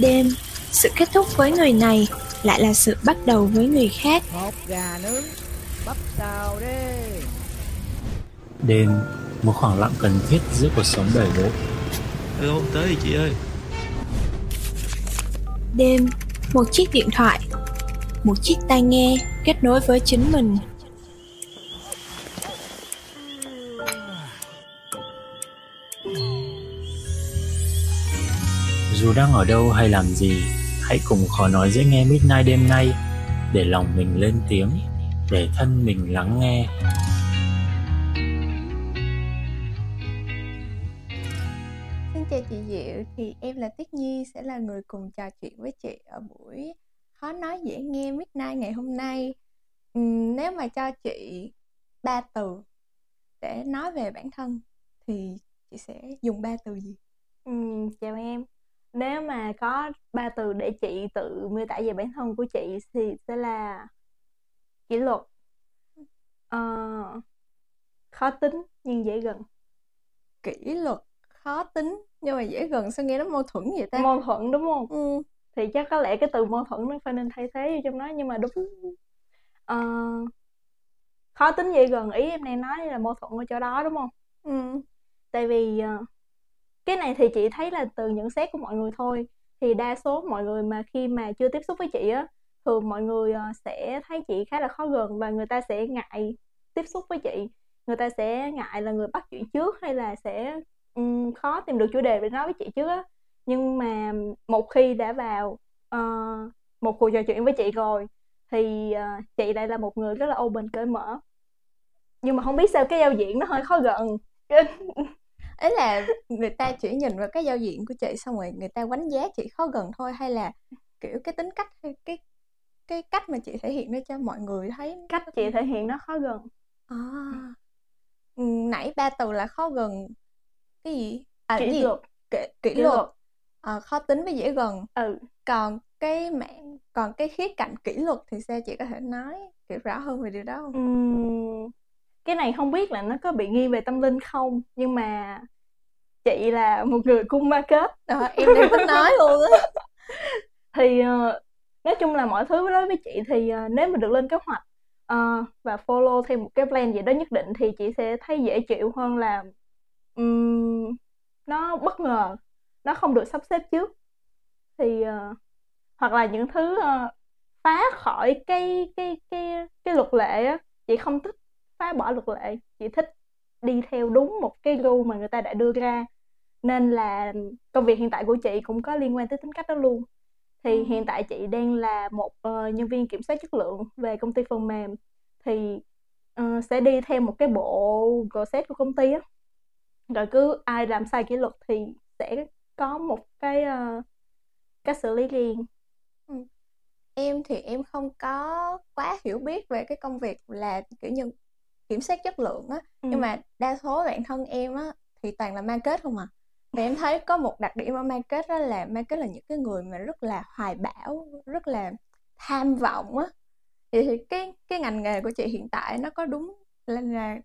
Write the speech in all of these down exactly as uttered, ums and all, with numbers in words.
đêm, sự kết thúc với người này lại là sự bắt đầu với người khác. Hột gà nướng, bắp xào đi. Đêm, một khoảng lặng cần thiết giữa cuộc sống đầy bộn. Alo, tới đi chị ơi. Đêm, một chiếc điện thoại, một chiếc tai nghe kết nối với chính mình. Dù đang ở đâu hay làm gì, hãy cùng Khó Nói Dễ Nghe Midnight đêm nay, để lòng mình lên tiếng, để thân mình lắng nghe. Xin chào chị Diệu, thì em là Tuyết Nhi sẽ là người cùng trò chuyện với chị ở buổi Khó Nói Dễ Nghe Midnight ngày hôm nay. Uhm, nếu mà cho chị ba từ để nói về bản thân thì chị sẽ dùng ba từ gì? Uhm, chào em. Nếu mà có ba từ để chị tự miêu tả về bản thân của chị thì sẽ là kỷ luật, uh, khó tính nhưng dễ gần. Kỷ luật, khó tính nhưng mà dễ gần, sao nghe nó mâu thuẫn vậy ta? Mâu thuẫn đúng không? Ừ. Thì chắc có lẽ cái từ mâu thuẫn nó phải nên thay thế vô trong đó, nhưng mà đúng. Uh, khó tính dễ gần, ý em đang nói là mâu thuẫn ở chỗ đó đúng không? Ừ. Tại vì... Uh, cái này thì chị thấy là từ nhận xét của mọi người thôi, thì đa số mọi người mà khi mà chưa tiếp xúc với chị á, thường mọi người sẽ thấy chị khá là khó gần và người ta sẽ ngại tiếp xúc với chị, người ta sẽ ngại là người bắt chuyện trước hay là sẽ um, khó tìm được chủ đề để nói với chị trước á. Nhưng mà một khi đã vào uh, một cuộc trò chuyện với chị rồi thì uh, chị lại là một người rất là open, cởi mở, nhưng mà không biết sao cái giao diện nó hơi khó gần. Ấy là người ta chỉ nhìn vào cái giao diện của chị xong rồi người ta đánh giá chị khó gần thôi, hay là kiểu cái tính cách hay cái cái cách mà chị thể hiện nó cho mọi người thấy? Cách chị thể hiện nó khó gần. À. Ừ. Nãy ba từ là khó gần, cái gì? À, kỷ, cái gì? Luật. Kỷ, kỷ, kỷ luật, luật. À, khó tính với dễ gần. Ừ. Còn cái mạng, còn cái khía cạnh kỷ luật thì sao, chị có thể nói kiểu rõ hơn về điều đó không? Uhm. Cái này không biết là nó có bị nghiêng về tâm linh không, nhưng mà chị là một người cung ma kết. À, em đang tính nói luôn á. Thì uh, nói chung là mọi thứ đối với chị thì uh, nếu mà được lên kế hoạch uh, và follow theo một cái plan gì đó nhất định thì chị sẽ thấy dễ chịu hơn là um, nó bất ngờ, nó không được sắp xếp trước. Thì uh, hoặc là những thứ uh, phá khỏi cái cái cái cái luật lệ á, chị không thích phá bỏ luật lệ, chị thích đi theo đúng một cái gu mà người ta đã đưa ra. Nên là công việc hiện tại của chị cũng có liên quan tới tính cách đó luôn. Thì hiện tại chị đang là một uh, nhân viên kiểm soát chất lượng về công ty phần mềm, thì uh, sẽ đi theo một cái bộ process của công ty á. Rồi cứ ai làm sai kỷ luật thì sẽ có một cái uh, cách xử lý riêng. Ừ. Em thì em không có quá hiểu biết về cái công việc là kiểu nhân kiểm soát chất lượng á. Ừ. Nhưng mà đa số bạn thân em á thì toàn là market không à. Và em thấy có một đặc điểm ở market đó là market là những cái người mà rất là hoài bão, rất là tham vọng á. Vậy thì cái, cái ngành nghề của chị hiện tại nó có đúng là, là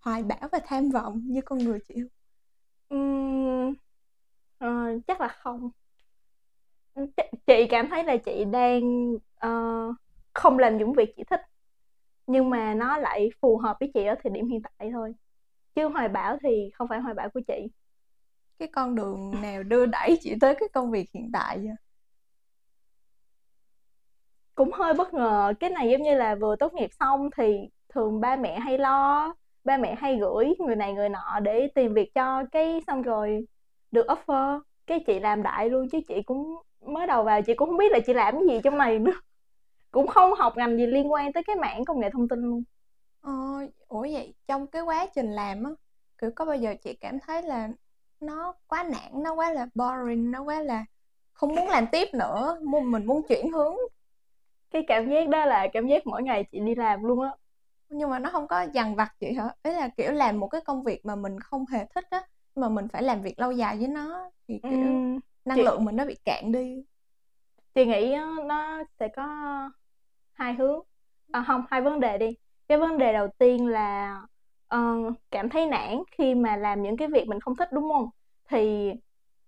hoài bão và tham vọng như con người chị không? Uhm, uh, chắc là không. Ch- chị cảm thấy là chị đang uh, không làm những việc chị thích, nhưng mà nó lại phù hợp với chị ở thời điểm hiện tại thôi. Chứ hoài bão thì không phải hoài bão của chị. Cái con đường nào đưa đẩy chị tới cái công việc hiện tại vậy? Cũng hơi bất ngờ. Cái này giống như là vừa tốt nghiệp xong thì thường ba mẹ hay lo, ba mẹ hay gửi người này người nọ để tìm việc cho, cái xong rồi được offer, cái chị làm đại luôn. Chứ chị cũng mới đầu vào, chị cũng không biết là chị làm cái gì trong này nữa, cũng không học ngành gì liên quan tới cái mảng công nghệ thông tin luôn. Ờ, ủa vậy trong cái quá trình làm á, kiểu có bao giờ chị cảm thấy là nó quá nản, nó quá là boring, nó quá là không muốn làm tiếp nữa, mình muốn chuyển hướng? Cái cảm giác đó là cảm giác mỗi ngày chị đi làm luôn á. Nhưng mà nó không có dằn vặt chị hả? Đấy là kiểu làm một cái công việc mà mình không hề thích á, mà mình phải làm việc lâu dài với nó thì kiểu uhm, năng chị... lượng mình nó bị cạn đi. Chị nghĩ nó sẽ có hai hướng, à, không, hai vấn đề đi. Cái vấn đề đầu tiên là uh, cảm thấy nản khi mà làm những cái việc mình không thích đúng không? Thì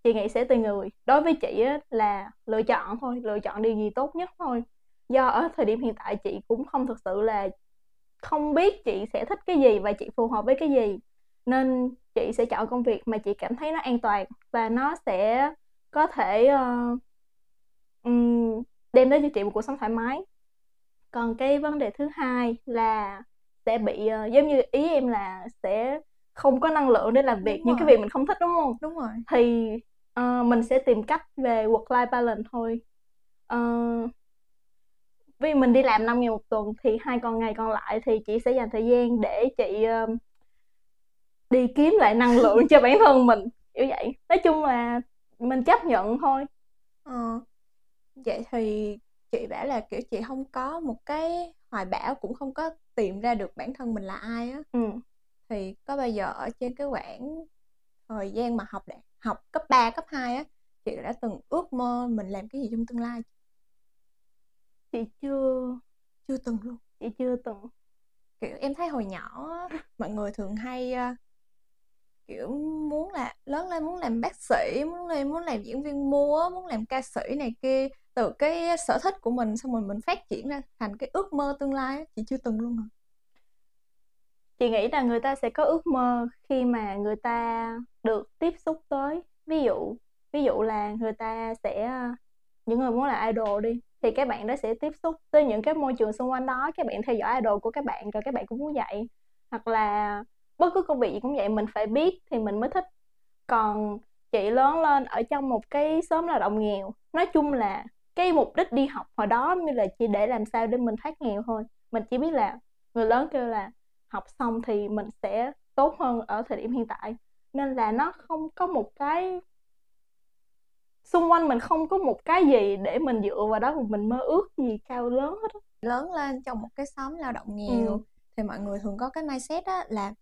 Chị nghĩ sẽ tùy người. Đối với chị á, là lựa chọn thôi, lựa chọn điều gì tốt nhất thôi. Do ở thời điểm hiện tại chị cũng không thực sự là không biết chị sẽ thích cái gì và chị phù hợp với cái gì. Nên chị sẽ chọn công việc mà chị cảm thấy nó an toàn và nó sẽ có thể uh, um, đem đến cho chị một cuộc sống thoải mái. Còn cái vấn đề thứ hai là sẽ bị uh, giống như ý em là sẽ không có năng lượng để làm việc, đúng những rồi. Cái việc mình không thích, đúng không? Đúng rồi. Thì uh, mình sẽ tìm cách về work-life balance thôi. Uh, vì mình đi làm năm ngày một tuần thì hai con ngày còn lại thì chị sẽ dành thời gian để chị uh, đi kiếm lại năng lượng cho bản thân mình, kiểu vậy. Nói chung là mình chấp nhận thôi. Ờ, vậy thì chị bảo là kiểu chị không có một cái hoài bão, cũng không có tìm ra được bản thân mình là ai á. Ừ. Thì có bao giờ ở trên cái khoảng thời gian mà học đại học cấp ba, cấp hai á, chị đã từng ước mơ mình làm cái gì trong tương lai? Chị chưa chưa từng luôn. Chị chưa từng. Kiểu em thấy hồi nhỏ á, mọi người thường hay uh, kiểu muốn là lớn lên muốn làm bác sĩ, muốn lên muốn làm diễn viên múa, muốn làm ca sĩ này kia, từ cái sở thích của mình xong rồi mình phát triển ra thành cái ước mơ tương lai á. Chị chưa từng luôn hả? Chị nghĩ là người ta sẽ có ước mơ khi mà người ta được tiếp xúc tới, ví dụ ví dụ là người ta sẽ, những người muốn là idol đi, thì các bạn đó sẽ tiếp xúc tới những cái môi trường xung quanh đó, các bạn theo dõi idol của các bạn rồi các bạn cũng muốn vậy, hoặc là bất cứ công việc gì cũng vậy, mình phải biết thì mình mới thích. Còn chị lớn lên ở trong một cái xóm lao động nghèo, nói chung là cái mục đích đi học hồi đó như là chỉ để làm sao để mình thoát nghèo thôi. Mình chỉ biết là người lớn kêu là học xong thì mình sẽ tốt hơn ở thời điểm hiện tại, nên là nó không có một cái, xung quanh mình không có một cái gì để mình dựa vào đó mình mơ ước gì cao lớn hết. Lớn lên trong một cái xóm lao động nghèo, ừ. thì mọi người thường có cái mindset á là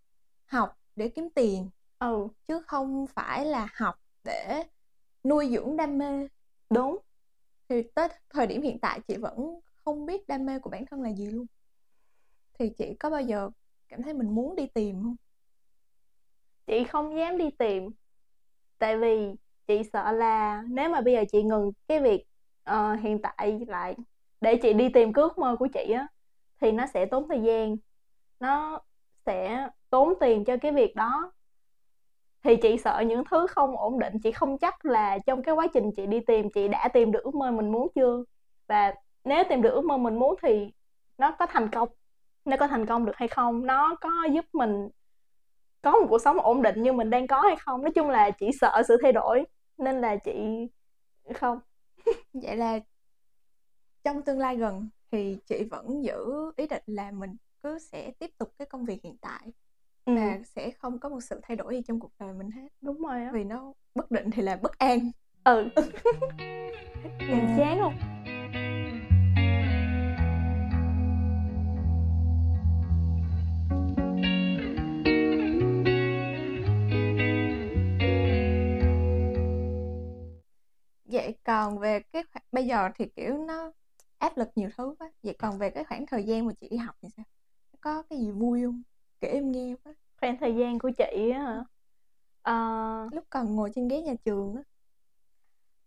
học để kiếm tiền, ừ. chứ không phải là học để nuôi dưỡng đam mê. Đúng. Thì tới thời điểm hiện tại chị vẫn không biết đam mê của bản thân là gì luôn. Thì chị có bao giờ cảm thấy mình muốn đi tìm không? Chị không dám đi tìm. Tại vì chị sợ là nếu mà bây giờ chị ngừng cái việc uh, hiện tại lại để chị đi tìm cái ước mơ của chị á, thì nó sẽ tốn thời gian, nó sẽ tốn tiền cho cái việc đó. Thì chị sợ những thứ không ổn định. Chị không chắc là trong cái quá trình chị đi tìm, chị đã tìm được ước mơ mình muốn chưa. Và nếu tìm được ước mơ mình muốn thì nó có thành công, nó có thành công được hay không, nó có giúp mình có một cuộc sống ổn định như mình đang có hay không. Nói chung là chị sợ sự thay đổi, nên là chị không. Vậy là trong tương lai gần thì chị vẫn giữ ý định là mình cứ sẽ tiếp tục cái công việc hiện tại, ừ. mà sẽ không có một sự thay đổi gì trong cuộc đời mình hết. Đúng rồi á. Vì nó bất định thì là bất an. Ừ. Nhìn chán không? Vậy còn về cái khoảng... bây giờ thì kiểu nó áp lực nhiều thứ quá. Vậy còn về cái khoảng thời gian mà chị đi học thì sao? Có cái gì vui không? Kể em nghe quá. Khoảng thời gian của chị á hả? À... Lúc còn ngồi trên ghế nhà trường á.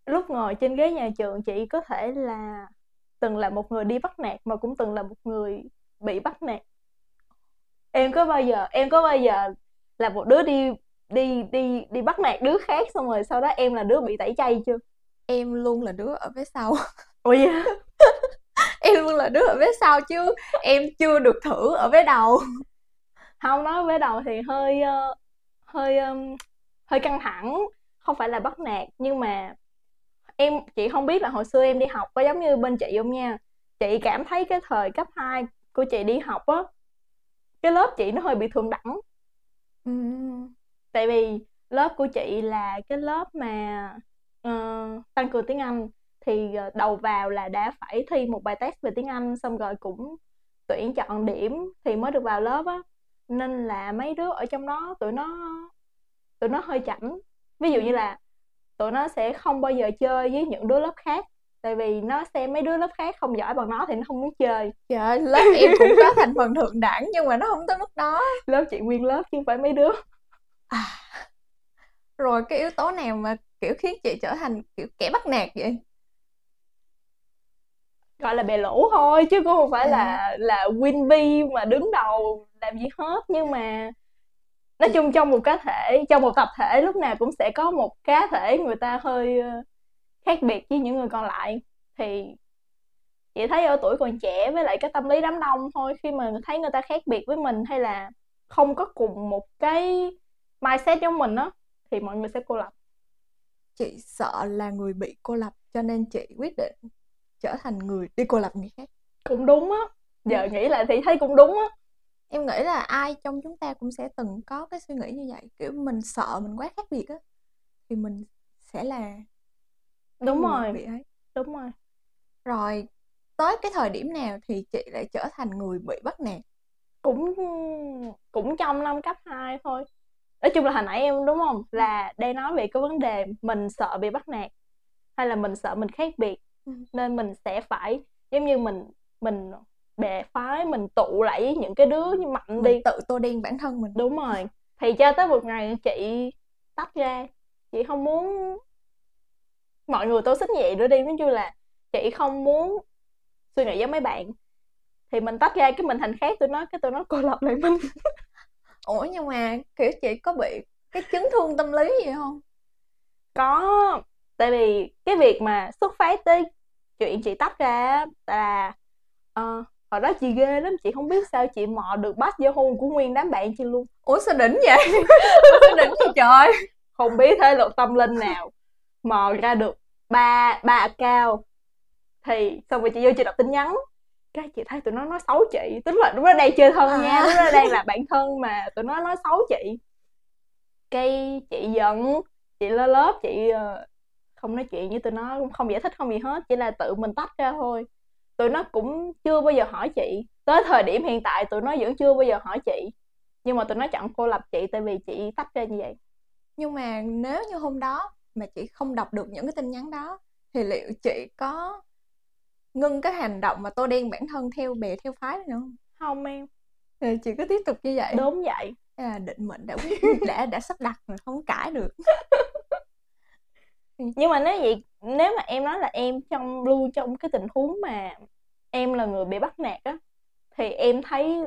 Lúc ngồi trên ghế nhà trường chị có thể là từng là một người đi bắt nạt mà cũng từng là một người bị bắt nạt. Em có bao giờ em có bao giờ là một đứa đi đi đi đi bắt nạt đứa khác xong rồi sau đó em là đứa bị tẩy chay chưa? Em luôn là đứa ở phía sau. Ôi dạ. Em luôn là đứa ở phía sau chứ em chưa được thử ở phía đầu. Không, nói phía đầu thì hơi uh, hơi um, hơi căng thẳng, không phải là bắt nạt, nhưng mà em chị không biết là hồi xưa em đi học có giống như bên chị không nha. Chị cảm thấy cái thời cấp hai của chị đi học á, cái lớp chị nó hơi bị thượng đẳng. Ừ. Tại vì lớp của chị là cái lớp mà Uh, tăng cường tiếng Anh, thì uh, đầu vào là đã phải thi một bài test về tiếng Anh, xong rồi cũng tuyển chọn điểm thì mới được vào lớp á. Nên là mấy đứa ở trong đó tụi nó tụi nó hơi chảnh. Ví dụ như là tụi nó sẽ không bao giờ chơi với những đứa lớp khác, tại vì nó xem mấy đứa lớp khác không giỏi bằng nó thì nó không muốn chơi. Trời ơi, lớp em cũng có thành phần thượng đẳng nhưng mà nó không tới mức đó. Lớp chị nguyên lớp chứ không phải mấy đứa à. Rồi cái yếu tố nào mà kiểu khiến chị trở thành kiểu kẻ bắt nạt vậy? Gọi là bè lũ thôi chứ cũng không phải à. là là Winby mà đứng đầu làm gì hết, nhưng mà nói chung trong một cá thể, trong một tập thể lúc nào cũng sẽ có một cá thể người ta hơi khác biệt với những người còn lại. Thì chị thấy ở tuổi còn trẻ với lại cái tâm lý đám đông thôi, khi mà thấy người ta khác biệt với mình hay là không có cùng một cái mindset giống mình á thì mọi người sẽ cô lập. Chị sợ là người bị cô lập cho nên chị quyết định trở thành người đi cô lập người khác. Cũng đúng á, giờ ừ. nghĩ lại thì thấy cũng đúng á. Em nghĩ là ai trong chúng ta cũng sẽ từng có cái suy nghĩ như vậy, kiểu mình sợ mình quá khác biệt á thì mình sẽ là đúng rồi bị ấy. Đúng rồi. Rồi tới cái thời điểm nào thì chị lại trở thành người bị bắt nạt? Cũng cũng trong năm cấp hai thôi. Nói chung là hồi nãy em đúng không, là đang nói về cái vấn đề mình sợ bị bắt nạt hay là mình sợ mình khác biệt, nên mình sẽ phải giống như mình mình bè phái mình tụ lại với những cái đứa như mạnh mình đi, tự tô đen bản thân mình. Đúng rồi. Thì cho tới một ngày chị tách ra, chị không muốn mọi người tô xích vậy nữa đi, nói chung là chị không muốn suy nghĩ với mấy bạn. Thì mình tách ra cái mình thành khác, tụi nó cái tụi nó cô lập lại mình. Ủa nhưng mà kiểu chị có bị cái chấn thương tâm lý gì không? Có. Tại vì cái việc mà xuất phát tới chuyện chị tách ra là uh, hồi đó chị ghê lắm, chị không biết sao chị mò được bắt vô hôn của nguyên đám bạn chị luôn. Ủa sao đỉnh vậy? Sao đỉnh vậy trời? Không biết thế lực tâm linh nào mò ra được ba ba account. Thì xong rồi chị vô chị đọc tin nhắn, cái chị thấy tụi nó nói xấu chị. Tức là đúng là đây chơi thân à. nha, đúng là đây là bạn thân mà tụi nó nói xấu chị. Cái chị giận, chị lên lớp, chị không nói chuyện với tụi nó, không giải thích không gì hết, chỉ là tự mình tách ra thôi. Tụi nó cũng chưa bao giờ hỏi chị, tới thời điểm hiện tại tụi nó vẫn chưa bao giờ hỏi chị, nhưng mà tụi nó chọn cô lập chị tại vì chị tách ra như vậy. Nhưng mà nếu như hôm đó mà chị không đọc được những cái tin nhắn đó thì liệu chị có ngưng cái hành động mà tô đen bản thân theo bè theo phái nữa không? Không em. Rồi chị cứ tiếp tục như vậy. Đúng vậy. À, định mệnh đã quyết đã đã sắp đặt rồi, không cãi được. Nhưng mà nếu vậy, nếu mà em nói là em trong lưu trong cái tình huống mà em là người bị bắt nạt á, thì em thấy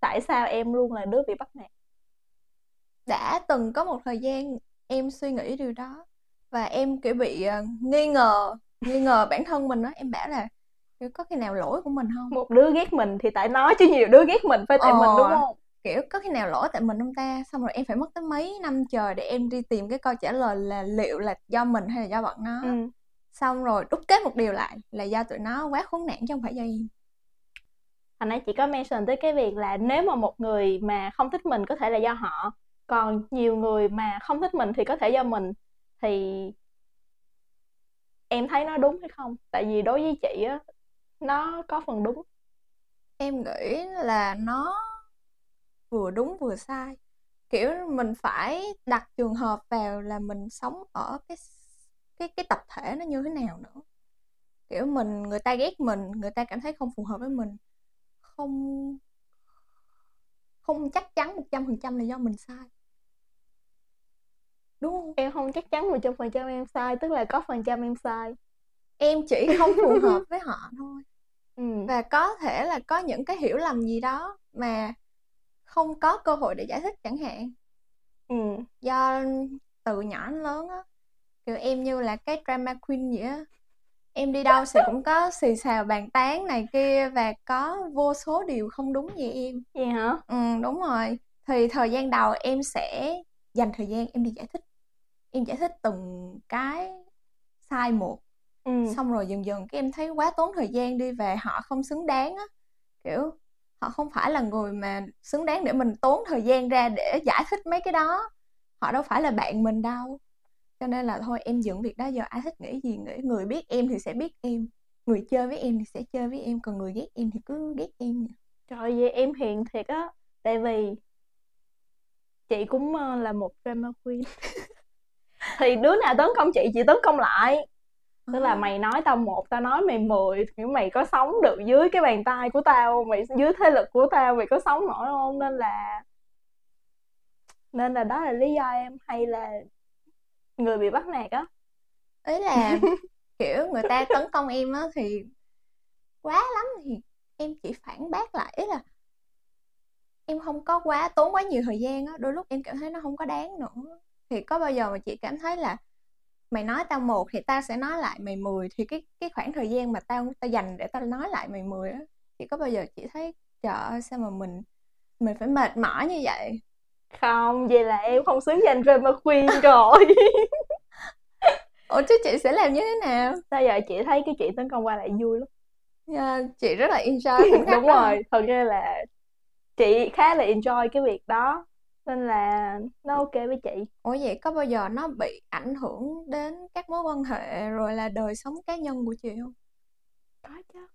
tại sao em luôn là đứa bị bắt nạt? Đã từng có một thời gian em suy nghĩ điều đó và em kiểu bị uh, nghi ngờ nghi ngờ bản thân mình á. Em bảo là kiểu có khi nào lỗi của mình không? Một đứa ghét mình thì tại nó, chứ nhiều đứa ghét mình phải tại ờ, mình đúng không? Kiểu có khi nào lỗi tại mình không ta? Xong rồi em phải mất tới mấy năm trời để em đi tìm cái câu trả lời là liệu là do mình hay là do bọn nó. ừ. Xong rồi đúc kết một điều lại là do tụi nó quá khốn nạn chứ không phải do gì. Hồi nãy chị có mention tới cái việc là nếu mà một người mà không thích mình có thể là do họ, còn nhiều người mà không thích mình thì có thể do mình. Thì em thấy nó đúng hay không? Tại vì đối với chị á, nó có phần đúng. Em nghĩ là nó vừa đúng vừa sai. Kiểu mình phải đặt trường hợp vào là mình sống ở cái cái cái tập thể nó như thế nào nữa. Kiểu mình, người ta ghét mình, người ta cảm thấy không phù hợp với mình, không không chắc chắn một trăm phần trăm là do mình sai. Đúng không? Em không chắc chắn một trăm phần trăm em sai, tức là có phần trăm em sai. Em chỉ không phù hợp với họ thôi. ừ. Và có thể là có những cái hiểu lầm gì đó mà không có cơ hội để giải thích chẳng hạn. ừ. Do từ nhỏ đến lớn á, kiểu em như là cái drama queen vậy á. Em đi đâu sẽ cũng có xì xào bàn tán này kia và có vô số điều không đúng vậy em. Vậy hả? Ừ đúng rồi. Thì thời gian đầu em sẽ dành thời gian em đi giải thích. Em giải thích từng cái sai một. ừ. Xong rồi dần dần cái em thấy quá tốn thời gian đi và họ không xứng đáng á. Kiểu họ không phải là người mà xứng đáng để mình tốn thời gian ra để giải thích mấy cái đó. Họ đâu phải là bạn mình đâu. Cho nên là thôi em dừng việc đó, giờ ai thích nghĩ gì nghĩ. Người biết em thì sẽ biết em, người chơi với em thì sẽ chơi với em, còn người ghét em thì cứ ghét em. Trời ơi em hiền thiệt á. Tại vì chị cũng là một drama queen. Thì đứa nào tấn công chị, chị tấn công lại. Tức là mày nói tao một, tao nói mày mười, kiểu mày có sống được dưới cái bàn tay của tao, mày dưới thế lực của tao, mày có sống nổi không? Nên là Nên là đó là lý do em hay là người bị bắt nạt á. Ý là kiểu người ta tấn công em á thì quá lắm thì em chỉ phản bác lại, ý là em không có quá tốn quá nhiều thời gian á, đôi lúc em cảm thấy nó không có đáng nữa. Thì có bao giờ mà chị cảm thấy là mày nói tao một thì tao sẽ nói lại mày mười, thì cái cái khoảng thời gian mà tao tao dành để tao nói lại mày mười á, chị có bao giờ chị thấy trời ơi sao mà mình mình phải mệt mỏi như vậy? Không, vậy là em không xứng danh rồi mà khuyên rồi. Ủa chứ chị sẽ làm như thế nào? Sao giờ chị thấy cái chuyện tấn công qua lại vui lắm. Yeah, chị rất là enjoy. Đúng rồi, thật ra là chị khá là enjoy cái việc đó nên là nó ok với chị. Ủa vậy có bao giờ nó bị ảnh hưởng đến các mối quan hệ rồi là đời sống cá nhân của chị không? Có chứ.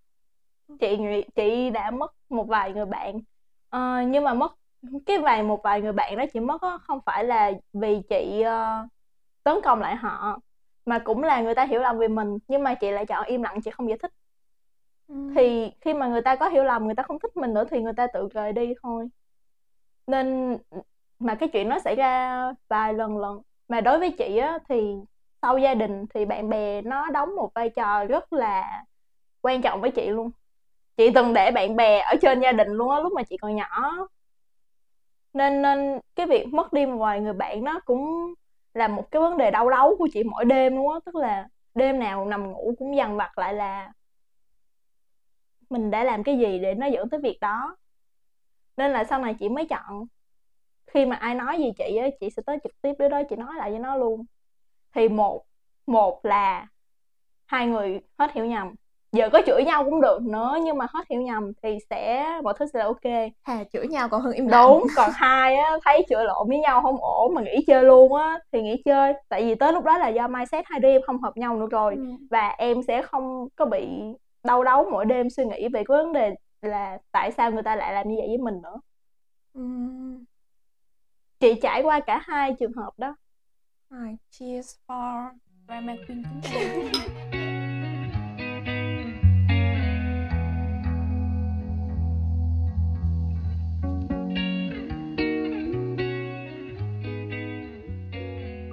Chị chị đã mất một vài người bạn. Uh, nhưng mà mất cái vài một vài người bạn đó chị mất đó, không phải là vì chị uh, tấn công lại họ, mà cũng là người ta hiểu lầm về mình, nhưng mà chị lại chọn im lặng, chị không giải thích. Ừ. Thì khi mà người ta có hiểu lầm, người ta không thích mình nữa thì người ta tự rời đi thôi. Nên mà cái chuyện nó xảy ra vài lần lần. Mà đối với chị á, thì sau gia đình thì bạn bè nó đóng một vai trò rất là quan trọng với chị luôn. Chị từng để bạn bè ở trên gia đình luôn á, lúc mà chị còn nhỏ. Nên, nên cái việc mất đi một vài người bạn nó cũng là một cái vấn đề đau đớn của chị mỗi đêm luôn á. Tức là đêm nào nằm ngủ cũng dằn vặt lại là mình đã làm cái gì để nó dẫn tới việc đó. Nên là sau này chị mới chọn khi mà ai nói gì chị á, chị sẽ tới trực tiếp đứa đó, chị nói lại với nó luôn. Thì một Một là hai người hết hiểu nhầm. Giờ có chửi nhau cũng được nữa, nhưng mà hết hiểu nhầm thì sẽ mọi thứ sẽ là ok. Thà chửi nhau còn hơn im lặng. Đúng, còn hai á, thấy chửi lộn với nhau không ổn mà nghỉ chơi luôn á thì nghỉ chơi. Tại vì tới lúc đó là do mindset hai đứa em không hợp nhau nữa rồi. Ừ. Và em sẽ không có bị đau đớn mỗi đêm suy nghĩ về cái vấn đề là tại sao người ta lại làm như vậy với mình nữa. Ừ. Chị trải qua cả hai trường hợp đó. I cheers for drama queen chúng ta.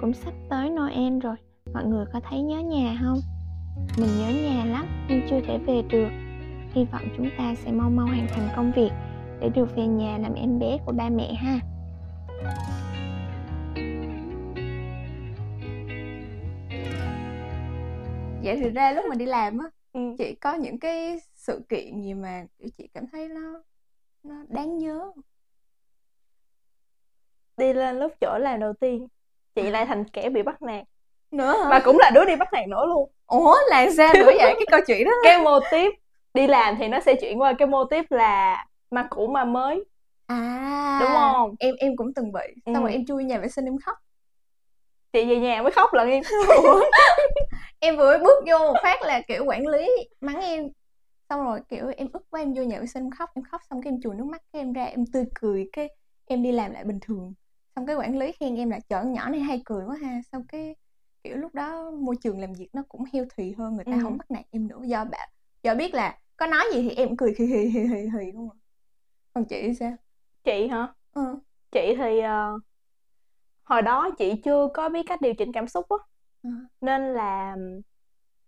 Cũng sắp tới Noel rồi, mọi người có thấy nhớ nhà không? Mình nhớ nhà lắm nhưng chưa thể về được. Hy vọng chúng ta sẽ mau mau hoàn thành công việc để được về nhà làm em bé của ba mẹ ha. Vậy thì ra lúc mà đi làm á, ừ. chị có những cái sự kiện gì mà chị cảm thấy nó, nó đáng nhớ? Đi lên lớp chỗ làm đầu tiên, chị lại thành kẻ bị bắt nạt nữa hả? Mà cũng là đứa đi bắt nạt nữa luôn. Ủa là sao nữa vậy? Cái câu chuyện đó cái mô típ đi làm thì nó sẽ chuyển qua cái mô típ là mà cũ mà mới. À đúng không? Em em cũng từng bị. Xong ừ. rồi em chui nhà vệ sinh em khóc. Chị về nhà mới khóc lần em. Em vừa bước vô một phát là kiểu quản lý mắng em. Xong rồi kiểu em ức quá em vô nhà vệ sinh khóc. Em khóc xong cái em chùi nước mắt, cái em ra em tươi cười, cái em đi làm lại bình thường. Xong cái quản lý khen em là trời nhỏ này hay cười quá ha. Xong cái kiểu lúc đó môi trường làm việc nó cũng healthy hơn, người ta ừ. không bắt nạt em nữa. Do bà, do biết là có nói gì thì em cười hì hì hì hì hì đúng không? Còn chị sao? Chị hả? Ừ. Chị thì uh, hồi đó chị chưa có biết cách điều chỉnh cảm xúc á. Ừ. Nên là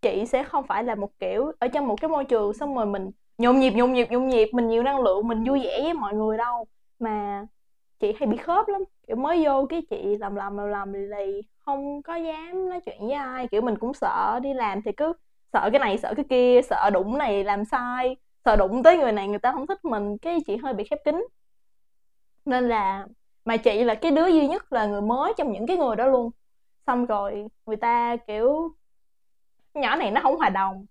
chị sẽ không phải là một kiểu ở trong một cái môi trường xong rồi mình nhộn nhịp nhộn nhịp nhộn nhịp, mình nhiều năng lượng, mình vui vẻ với mọi người đâu. Mà chị hay bị khớp lắm, kiểu mới vô cái chị lầm lầm lầm lầm lì, không có dám nói chuyện với ai, kiểu mình cũng sợ. Đi làm thì cứ sợ cái này sợ cái kia, sợ đụng này làm sai, sợ đụng tới người này người ta không thích mình, cái chị hơi bị khép kín. Nên là mà chị là cái đứa duy nhất là người mới trong những cái người đó luôn. Xong rồi người ta kiểu nhỏ này nó không hòa đồng,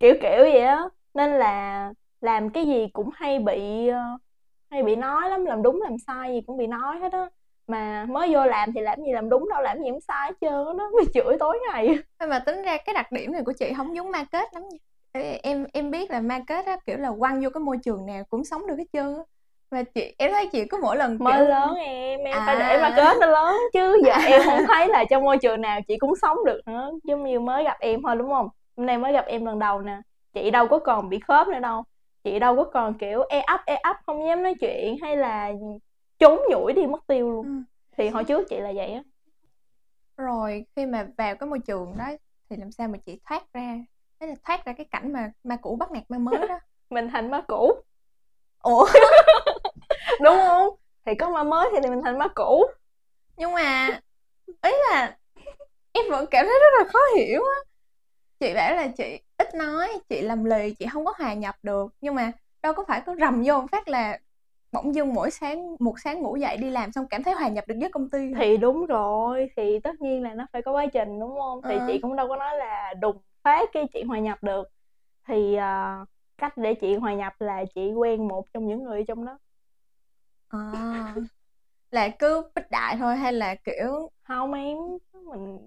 kiểu kiểu vậy á. Nên là làm cái gì cũng hay bị hay bị nói lắm, làm đúng làm sai gì cũng bị nói hết á. Mà mới vô làm thì làm gì làm đúng đâu, làm gì cũng sai hết trơn á, nó mới chửi tối ngày. Mà tính ra cái đặc điểm này của chị không giống market lắm nha. Em em biết là market á kiểu là quăng vô cái môi trường nào cũng sống được hết trơn á. Mà chị em thấy chị cứ mỗi lần mới kiểu... lớn em em à. Phải để market nó lớn chứ giờ à. Em không thấy là trong môi trường nào chị cũng sống được nữa. Giống như mới gặp em thôi đúng không? Hôm nay mới gặp em lần đầu nè, chị đâu có còn bị khớp nữa đâu. Chị đâu có còn kiểu e ấp e ấp không dám nói chuyện hay là trốn nhủi đi mất tiêu luôn. Ừ. Thì hồi trước chị là vậy á. Rồi khi mà vào cái môi trường đó thì làm sao mà chị thoát ra, thế là thoát ra cái cảnh mà ma cũ bắt nạt ma mới đó. Mình thành ma cũ. Ủa đúng không? Thì có ma mới thì mình thành ma cũ. Nhưng mà ý là em vẫn cảm thấy rất là khó hiểu á. Chị bảo là chị ít nói, chị làm lì, chị không có hòa nhập được. Nhưng mà đâu có phải cứ rầm vô phát là bỗng dưng mỗi sáng, một sáng ngủ dậy đi làm xong cảm thấy hòa nhập được với công ty. Thì đúng rồi, thì tất nhiên là nó phải có quá trình đúng không? Thì à. Chị cũng đâu có nói là đùng phát cái chị hòa nhập được. Thì uh, cách để chị hòa nhập là chị quen một trong những người trong đó. À, là cứ bích đại thôi hay là kiểu không em, mình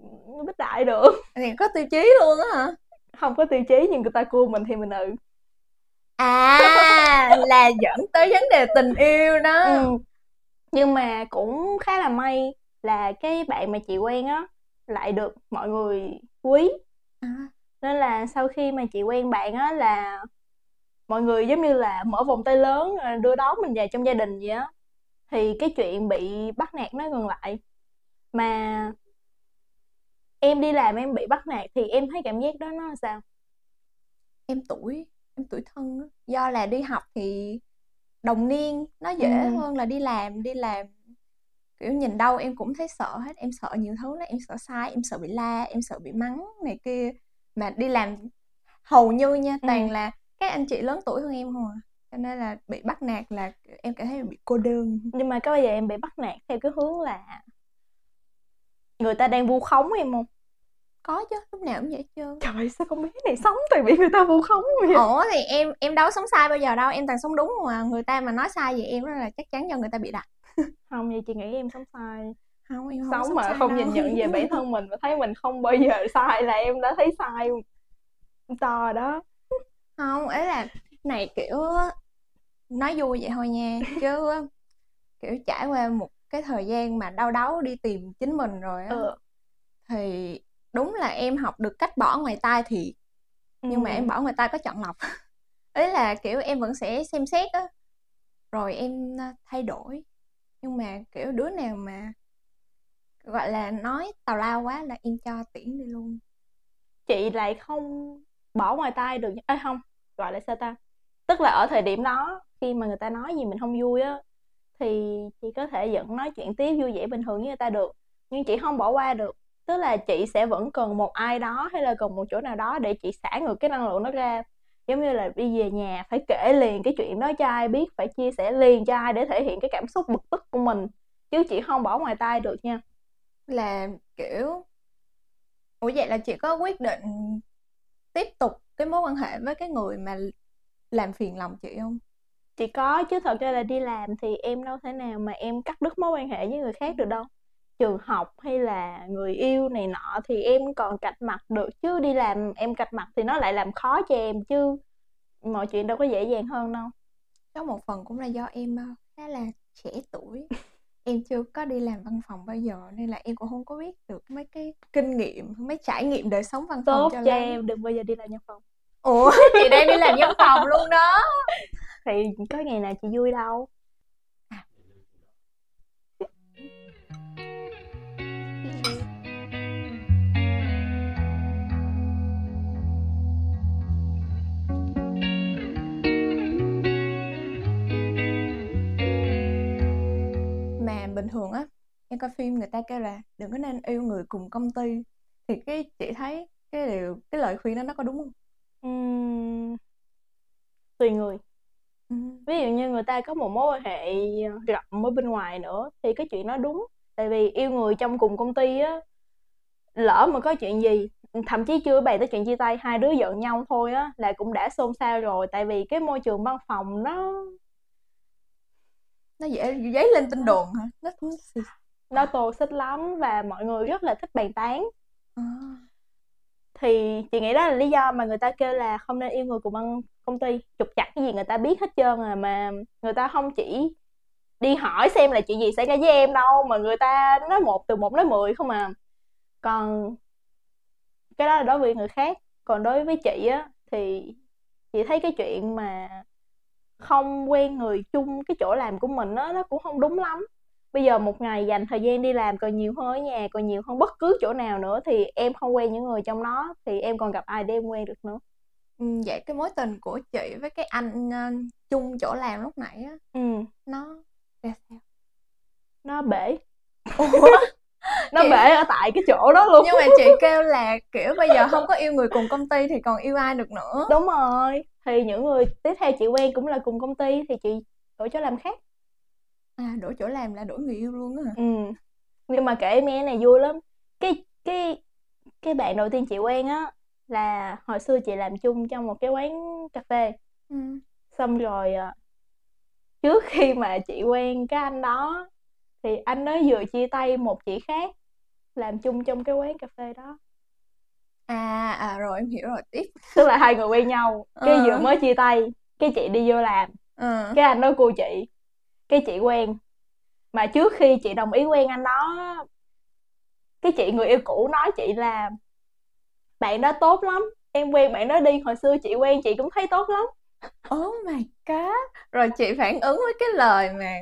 bích đại được. Thì có tiêu chí luôn á hả? Không có tiêu chí nhưng người ta cua mình thì mình ừ. À là dẫn tới vấn đề tình yêu đó. Ừ. Nhưng mà cũng khá là may là cái bạn mà chị quen á lại được mọi người quý. À. Nên là sau khi mà chị quen bạn á là mọi người giống như là mở vòng tay lớn đưa đón mình về trong gia đình vậy á. Thì cái chuyện bị bắt nạt nó ngừng lại. Mà em đi làm em bị bắt nạt thì em thấy cảm giác đó nó sao? Em tuổi Em tuổi thân đó. Do là đi học thì đồng niên nó dễ ừ. hơn là đi làm. Đi làm kiểu nhìn đâu em cũng thấy sợ hết. Em sợ nhiều thứ đó. Em sợ sai, em sợ bị la, em sợ bị mắng này kia. Mà đi làm hầu như nha toàn ừ. là các anh chị lớn tuổi hơn em không à. Cho nên là bị bắt nạt là em cảm thấy bị cô đơn. Nhưng mà cái bây giờ em bị bắt nạt theo cái hướng là người ta đang vu khống em không? Có chứ, lúc nào cũng vậy chứ. Trời, sao con bé này sống toàn bị người ta vu khống vậy? Ủa thì em em đâu sống sai bao giờ đâu, em toàn sống đúng mà. Người ta mà nói sai về em đó là chắc chắn do người ta bị đặt. Không, vậy chị nghĩ em sống sai. Không, em không sống, sống mà sai không đâu. Nhìn nhận về bản thân mình mà thấy mình không bao giờ sai là em đã thấy sai to đó. Không, ấy là này kiểu nói vui vậy thôi nha, chứ kiểu trải qua một cái thời gian mà đau đáu đi tìm chính mình rồi á ừ. thì đúng là em học được cách bỏ ngoài tai thiệt. Nhưng ừ. mà em bỏ ngoài tai có chọn lọc. Ý là kiểu em vẫn sẽ xem xét á. Rồi em thay đổi. Nhưng mà kiểu đứa nào mà gọi là nói tào lao quá là em cho tiễn đi luôn. Chị lại không bỏ ngoài tai được. Ê không, gọi là sao ta? Tức là ở thời điểm đó, khi mà người ta nói gì mình không vui á, thì chị có thể vẫn nói chuyện tiếp vui vẻ bình thường với người ta được. Nhưng chị không bỏ qua được. Tức là chị sẽ vẫn cần một ai đó hay là cần một chỗ nào đó để chị xả ngược cái năng lượng nó ra. Giống như là đi về nhà phải kể liền cái chuyện đó cho ai biết, phải chia sẻ liền cho ai để thể hiện cái cảm xúc bực tức của mình. Chứ chị không bỏ ngoài tai được nha. Là kiểu ủa vậy là chị có quyết định tiếp tục cái mối quan hệ với cái người mà làm phiền lòng chị không? Chị có chứ, thật ra là đi làm thì em đâu thể nào mà em cắt đứt mối quan hệ với người khác được đâu. Trường học hay là người yêu này nọ thì em còn cạch mặt được, chứ đi làm em cạch mặt thì nó lại làm khó cho em, chứ mọi chuyện đâu có dễ dàng hơn đâu. Có một phần cũng là do em khá là trẻ tuổi. Em chưa có đi làm văn phòng bao giờ nên là em cũng không có biết được mấy cái kinh nghiệm, mấy trải nghiệm đời sống văn phòng. Tốt cho, cho em, đừng bao giờ đi làm văn phòng. Ủa chị đang đi làm văn phòng luôn đó. Thì có ngày nào chị vui đâu. Bình thường á, em coi phim người ta kêu là đừng có nên yêu người cùng công ty. Thì cái chị thấy cái điều, cái lời khuyên đó nó có đúng không? Uhm, tùy người. uhm. Ví dụ như người ta có một mối quan hệ rộng ở bên ngoài nữa thì cái chuyện đó đúng. Tại vì yêu người trong cùng công ty á, lỡ mà có chuyện gì, thậm chí chưa bày tới chuyện chia tay, hai đứa giận nhau thôi á là cũng đã xôn xao rồi. Tại vì cái môi trường văn phòng nó nó dễ dấy lên tin đồn hả? Nó, nó tô xích lắm và mọi người rất là thích bàn tán. À. Thì chị nghĩ đó là lý do mà người ta kêu là không nên yêu người cùng ăn công ty. Trục chặt cái gì người ta biết hết trơn à, mà người ta không chỉ đi hỏi xem là chuyện gì xảy ra với em đâu, mà người ta nói một từ một nói mười không à. Còn cái đó là đối với người khác. Còn đối với chị á thì chị thấy cái chuyện mà không quen người chung cái chỗ làm của mình đó, nó cũng không đúng lắm. bây giờ một ngày dành thời gian đi làm còn nhiều hơn ở nhà, còn nhiều hơn bất cứ chỗ nào nữa, thì em không quen những người trong đó thì em còn gặp ai để em quen được nữa. Ừ, vậy cái mối tình của chị với cái anh uh, chung chỗ làm lúc nãy á, ừ. nó ra sao? Nó bể. Nó chị... bể ở tại cái chỗ đó luôn. Nhưng mà chị kêu là kiểu bây giờ không có yêu người cùng công ty thì còn yêu ai được nữa. Đúng rồi. Thì những người tiếp theo chị quen cũng là cùng công ty, thì chị đổi chỗ làm khác. À, đổi chỗ làm là đổi người yêu luôn á hả? Ừ. Nhưng mà kể mẹ này vui lắm. Cái cái cái bạn đầu tiên chị quen á là hồi xưa chị làm chung trong một cái quán cà phê. Ừ. Xong rồi trước khi mà chị quen cái anh đó thì anh ấy vừa chia tay một chị khác làm chung trong cái quán cà phê đó. À, à rồi em hiểu rồi, tiếp. Tức là hai người quen nhau, cái ừ. vừa mới chia tay, cái chị đi vô làm, ừ. cái anh đó cô chị, cái chị quen. Mà trước khi chị đồng ý quen anh đó, cái chị người yêu cũ nói chị là bạn đó tốt lắm, em quen bạn đó đi, hồi xưa chị quen chị cũng thấy tốt lắm. Oh my god. Rồi chị phản ứng với cái lời mà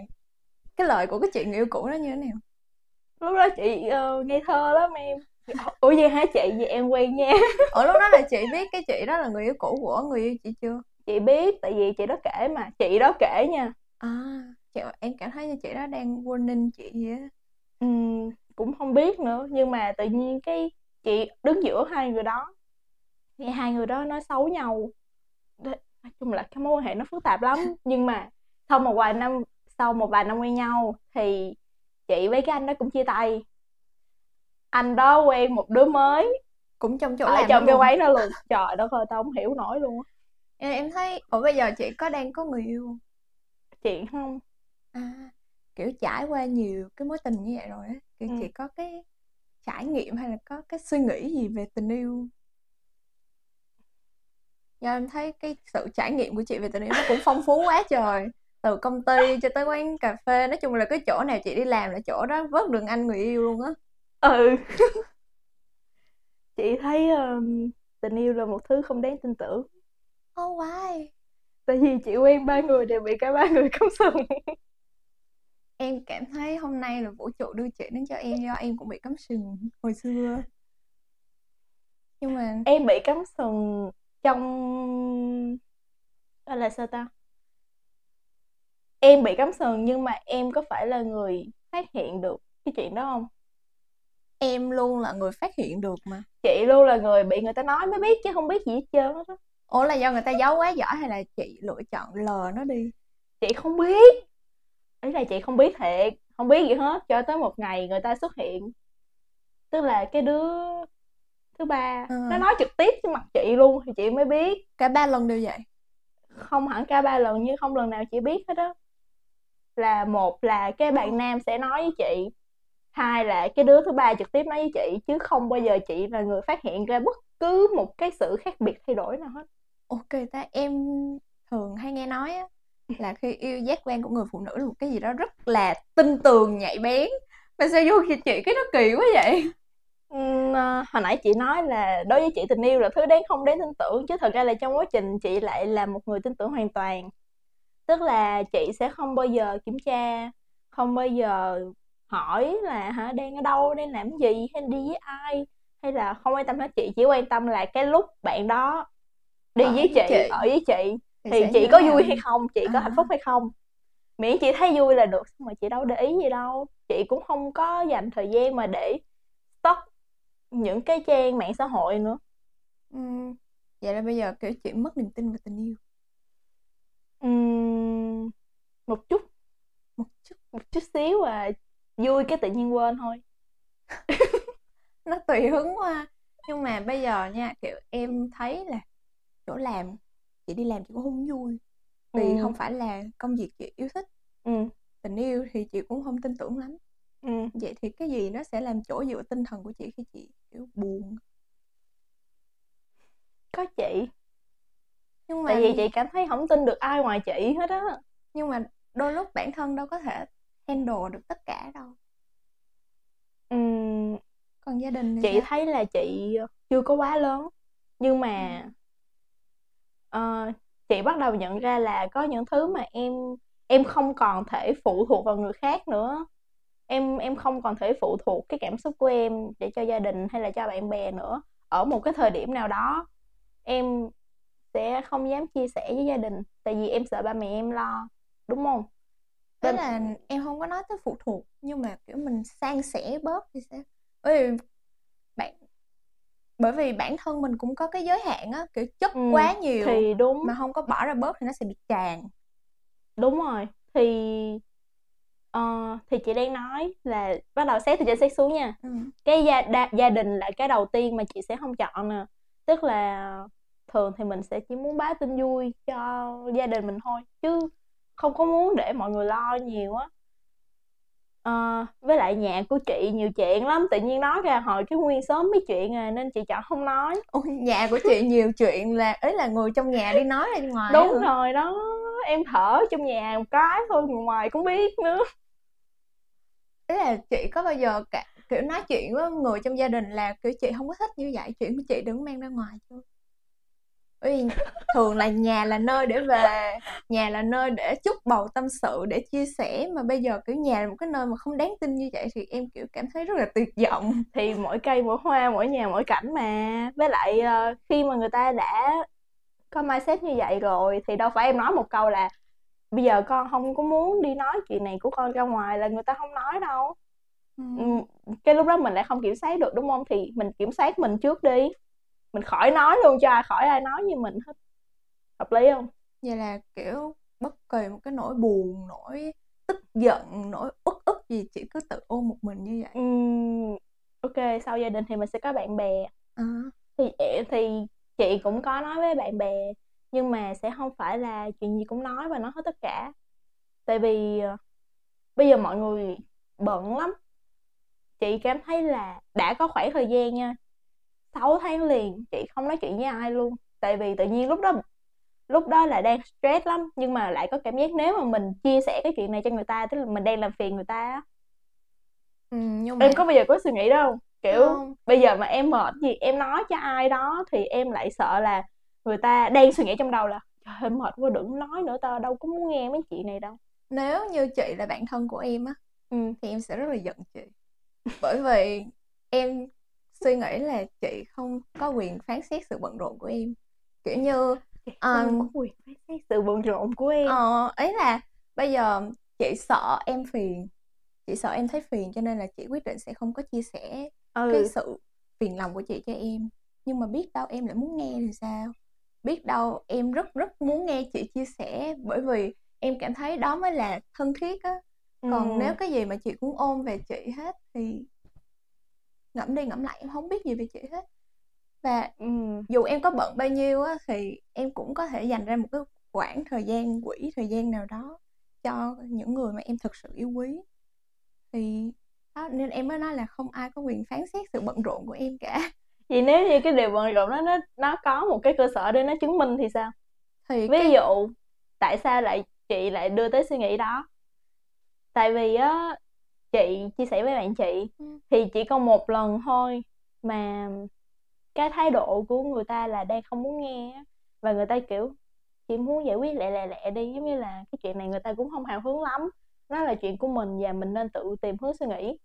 cái lời của cái chị người yêu cũ đó như thế nào? Lúc đó chị uh, ngây thơ lắm em. Ủa vậy hả chị, vậy em quen nha. Ở lúc đó là chị biết cái chị đó là người yêu cũ của người yêu chị chưa? Chị biết, tại vì chị đó kể mà. Chị đó kể nha. À, chị, em cảm thấy như chị đó đang warning chị vậy á. Ừ, cũng không biết nữa. Nhưng mà tự nhiên cái chị đứng giữa hai người đó, nghe hai người đó nói xấu nhau. Nói chung là cái mối quan hệ nó phức tạp lắm. Nhưng mà sau một vài năm, sau một vài năm quen nhau thì chị với cái anh đó cũng chia tay. Anh đó quen một đứa mới cũng trong chỗ làm, trong cái quán đó luôn. Trời đất ơi, tao không hiểu nổi luôn. Em thấy ủa bây giờ chị có đang có người yêu không? Chị không. À, kiểu trải qua nhiều cái mối tình như vậy rồi á, kiểu ừ. chị có cái trải nghiệm hay là có cái suy nghĩ gì về tình yêu? Do em thấy cái sự trải nghiệm của chị về tình yêu nó cũng phong phú quá trời. Từ công ty cho tới quán cà phê, nói chung là cái chỗ nào chị đi làm là chỗ đó vớt đường anh người yêu luôn á. Ừ. Chị thấy um, tình yêu là một thứ không đáng tin tưởng. Oh why? Tại vì chị quen ba người đều bị cả ba người cắm sừng. Em cảm thấy hôm nay là vũ trụ đưa chị đến cho em, do em cũng bị cắm sừng hồi xưa. Nhưng mà em bị cắm sừng trong à, là sao ta? Em bị cắm sừng nhưng mà em có phải là người phát hiện được cái chuyện đó không? Em luôn là người phát hiện được mà. Chị luôn là người bị người ta nói mới biết chứ không biết gì hết trơn đó. Ủa là do người ta giấu quá giỏi hay là chị lựa chọn lờ nó đi? Chị không biết. Ý là chị không biết thiệt, không biết gì hết cho tới một ngày người ta xuất hiện. Tức là cái đứa thứ ba à. Nó nói trực tiếp với mặt chị luôn thì chị mới biết. Cả ba lần đều vậy? Không hẳn cả ba lần nhưng không lần nào chị biết hết đó. Là một là cái bạn nam sẽ nói với chị, hai là cái đứa thứ ba trực tiếp nói với chị, chứ không bao giờ chị là người phát hiện ra bất cứ một cái sự khác biệt thay đổi nào hết. Ok ta, em thường hay nghe nói á, là khi yêu giác quan của người phụ nữ là một cái gì đó rất là tinh tường, nhạy bén. Mà sao vô chị cái nó kỳ quá vậy? Ừ, hồi nãy chị nói là đối với chị tình yêu là thứ đáng không đáng tin tưởng, chứ thật ra là trong quá trình chị lại là một người tin tưởng hoàn toàn. Tức là chị sẽ không bao giờ kiểm tra, không bao giờ hỏi là hả đang ở đâu, đang làm gì, hay đi với ai, hay là không quan tâm hết. Chị chỉ quan tâm là cái lúc bạn đó đi ở với chị, chị ở với chị thì, thì chị có vui hay không, chị à. có hạnh phúc hay không, miễn chị thấy vui là được. Mà chị đâu để ý gì đâu, chị cũng không có dành thời gian mà để stalk những cái trang mạng xã hội nữa. Ừ. Vậy là bây giờ kiểu chị mất niềm tin vào tình yêu. Ừ, một chút một chút một chút xíu à. Vui cái tự nhiên quên thôi. Nó tùy hứng quá. Nhưng mà bây giờ nha, kiểu em thấy là chỗ làm, chị đi làm chị cũng không vui. Vì ừ. không phải là công việc chị yêu thích. ừ. Tình yêu thì chị cũng không tin tưởng lắm. ừ. Vậy thì cái gì nó sẽ làm chỗ dựa tinh thần của chị khi chị kiểu buồn? Có chị. Nhưng mà tại vì chị cảm thấy không tin được ai ngoài chị hết á. Nhưng mà đôi lúc bản thân đâu có thể handle được tất cả đâu. ừ. Còn gia đình thì chị sao? Thấy là chị chưa có quá lớn. Nhưng mà ừ. uh, chị bắt đầu nhận ra là có những thứ mà em Em không còn thể phụ thuộc vào người khác nữa. em em không còn thể phụ thuộc cái cảm xúc của em để cho gia đình hay là cho bạn bè nữa. Ở một cái thời điểm nào đó em sẽ không dám chia sẻ với gia đình, tại vì em sợ ba mẹ em lo, đúng không? Tức là em không có nói tới phụ thuộc, nhưng mà kiểu mình san sẻ bớt thì sẽ... Bởi vì, bạn... Bởi vì bản thân mình cũng có cái giới hạn á, kiểu chất ừ, quá nhiều thì đúng, mà không có bỏ ra bớt thì nó sẽ bị tràn. Đúng rồi. Thì uh, thì chị đang nói là bắt đầu xét thì chị xét xuống nha. ừ. Cái gia, đa, gia đình là cái đầu tiên mà chị sẽ không chọn nè. Tức là thường thì mình sẽ chỉ muốn báo tin vui cho gia đình mình thôi, chứ không có muốn để mọi người lo nhiều á. À, với lại nhà của chị nhiều chuyện lắm, tự nhiên nói ra hồi cái nguyên sớm mấy chuyện à, nên chị chọn không nói. Ôi, nhà của chị nhiều chuyện là ấy là ngồi trong nhà đi nói ra ngoài. Đúng hả? Rồi đó, em thở trong nhà một cái thôi, người ngoài cũng biết nữa. Ý là chị có bao giờ cả, kiểu nói chuyện với người trong gia đình là kiểu chị không có thích như vậy, chuyện của chị đừng mang ra ngoài thôi. Ui, thường là nhà là nơi để về, nhà là nơi để chút bầu tâm sự, để chia sẻ, mà bây giờ kiểu nhà là một cái nơi mà không đáng tin như vậy thì em kiểu cảm thấy rất là tuyệt vọng. Thì mỗi cây mỗi hoa, mỗi nhà mỗi cảnh mà. Với lại khi mà người ta đã có mindset như vậy rồi thì đâu phải em nói một câu là bây giờ con không có muốn đi nói chuyện này của con ra ngoài là người ta không nói đâu. ừ. Cái lúc đó mình lại không kiểm soát được, đúng không? Thì mình kiểm soát mình trước đi, mình khỏi nói luôn cho ai, khỏi ai nói như mình hết. Hợp lý không? Vậy là kiểu bất kỳ một cái nỗi buồn, nỗi tức giận, nỗi uất ức gì chị cứ tự ôm một mình như vậy. uhm, Ok, sau gia đình thì mình sẽ có bạn bè. à. thì, thì chị cũng có nói với bạn bè, nhưng mà sẽ không phải là chuyện gì cũng nói và nói hết tất cả. Tại vì bây giờ mọi người bận lắm. Chị cảm thấy là đã có khoảng thời gian nha, sáu tháng liền chị không nói chuyện với ai luôn. Tại vì tự nhiên lúc đó Lúc đó là đang stress lắm, nhưng mà lại có cảm giác nếu mà mình chia sẻ cái chuyện này cho người ta, tức là mình đang làm phiền người ta. ừ, nhưng mà... Em có bây giờ có suy nghĩ đó không? Kiểu không. Bây giờ mà em mệt gì em nói cho ai đó thì em lại sợ là người ta đang suy nghĩ trong đầu là trời ơi mệt quá đừng nói nữa, tao đâu có muốn nghe mấy chuyện này đâu. Nếu như chị là bạn thân của em á, ừ. thì em sẽ rất là giận chị. Bởi vì em suy nghĩ là chị không có quyền phán xét sự bận rộn của em. Kiểu như chị không um, có quyền phán xét sự bận rộn của em. Ờ, ấy là bây giờ chị sợ em phiền, chị sợ em thấy phiền, cho nên là chị quyết định sẽ không có chia sẻ ừ. cái sự phiền lòng của chị cho em. Nhưng mà biết đâu em lại muốn nghe thì sao? Biết đâu em rất rất muốn nghe chị chia sẻ, bởi vì em cảm thấy đó mới là thân thiết á. Còn ừ. nếu cái gì mà chị cũng ôm về chị hết thì ngẫm đi ngẫm lại em không biết gì về chị hết. Và ừ. dù em có bận bao nhiêu á, thì em cũng có thể dành ra một cái khoảng thời gian, quỹ thời gian nào đó cho những người mà em thực sự yêu quý. Thì đó, nên em mới nói là không ai có quyền phán xét sự bận rộn của em cả. Vậy nếu như cái điều bận rộn đó nó, nó có một cái cơ sở để nó chứng minh thì sao? Thì ví cái... dụ tại sao lại chị lại đưa tới suy nghĩ đó? Tại vì á, chị chia sẻ với bạn chị thì chỉ còn một lần thôi, mà cái thái độ của người ta là đang không muốn nghe. Và người ta kiểu chị muốn giải quyết lẹ lẹ lẹ đi, giống như là cái chuyện này người ta cũng không hào hứng lắm, nó là chuyện của mình và mình nên tự tìm hướng suy nghĩ.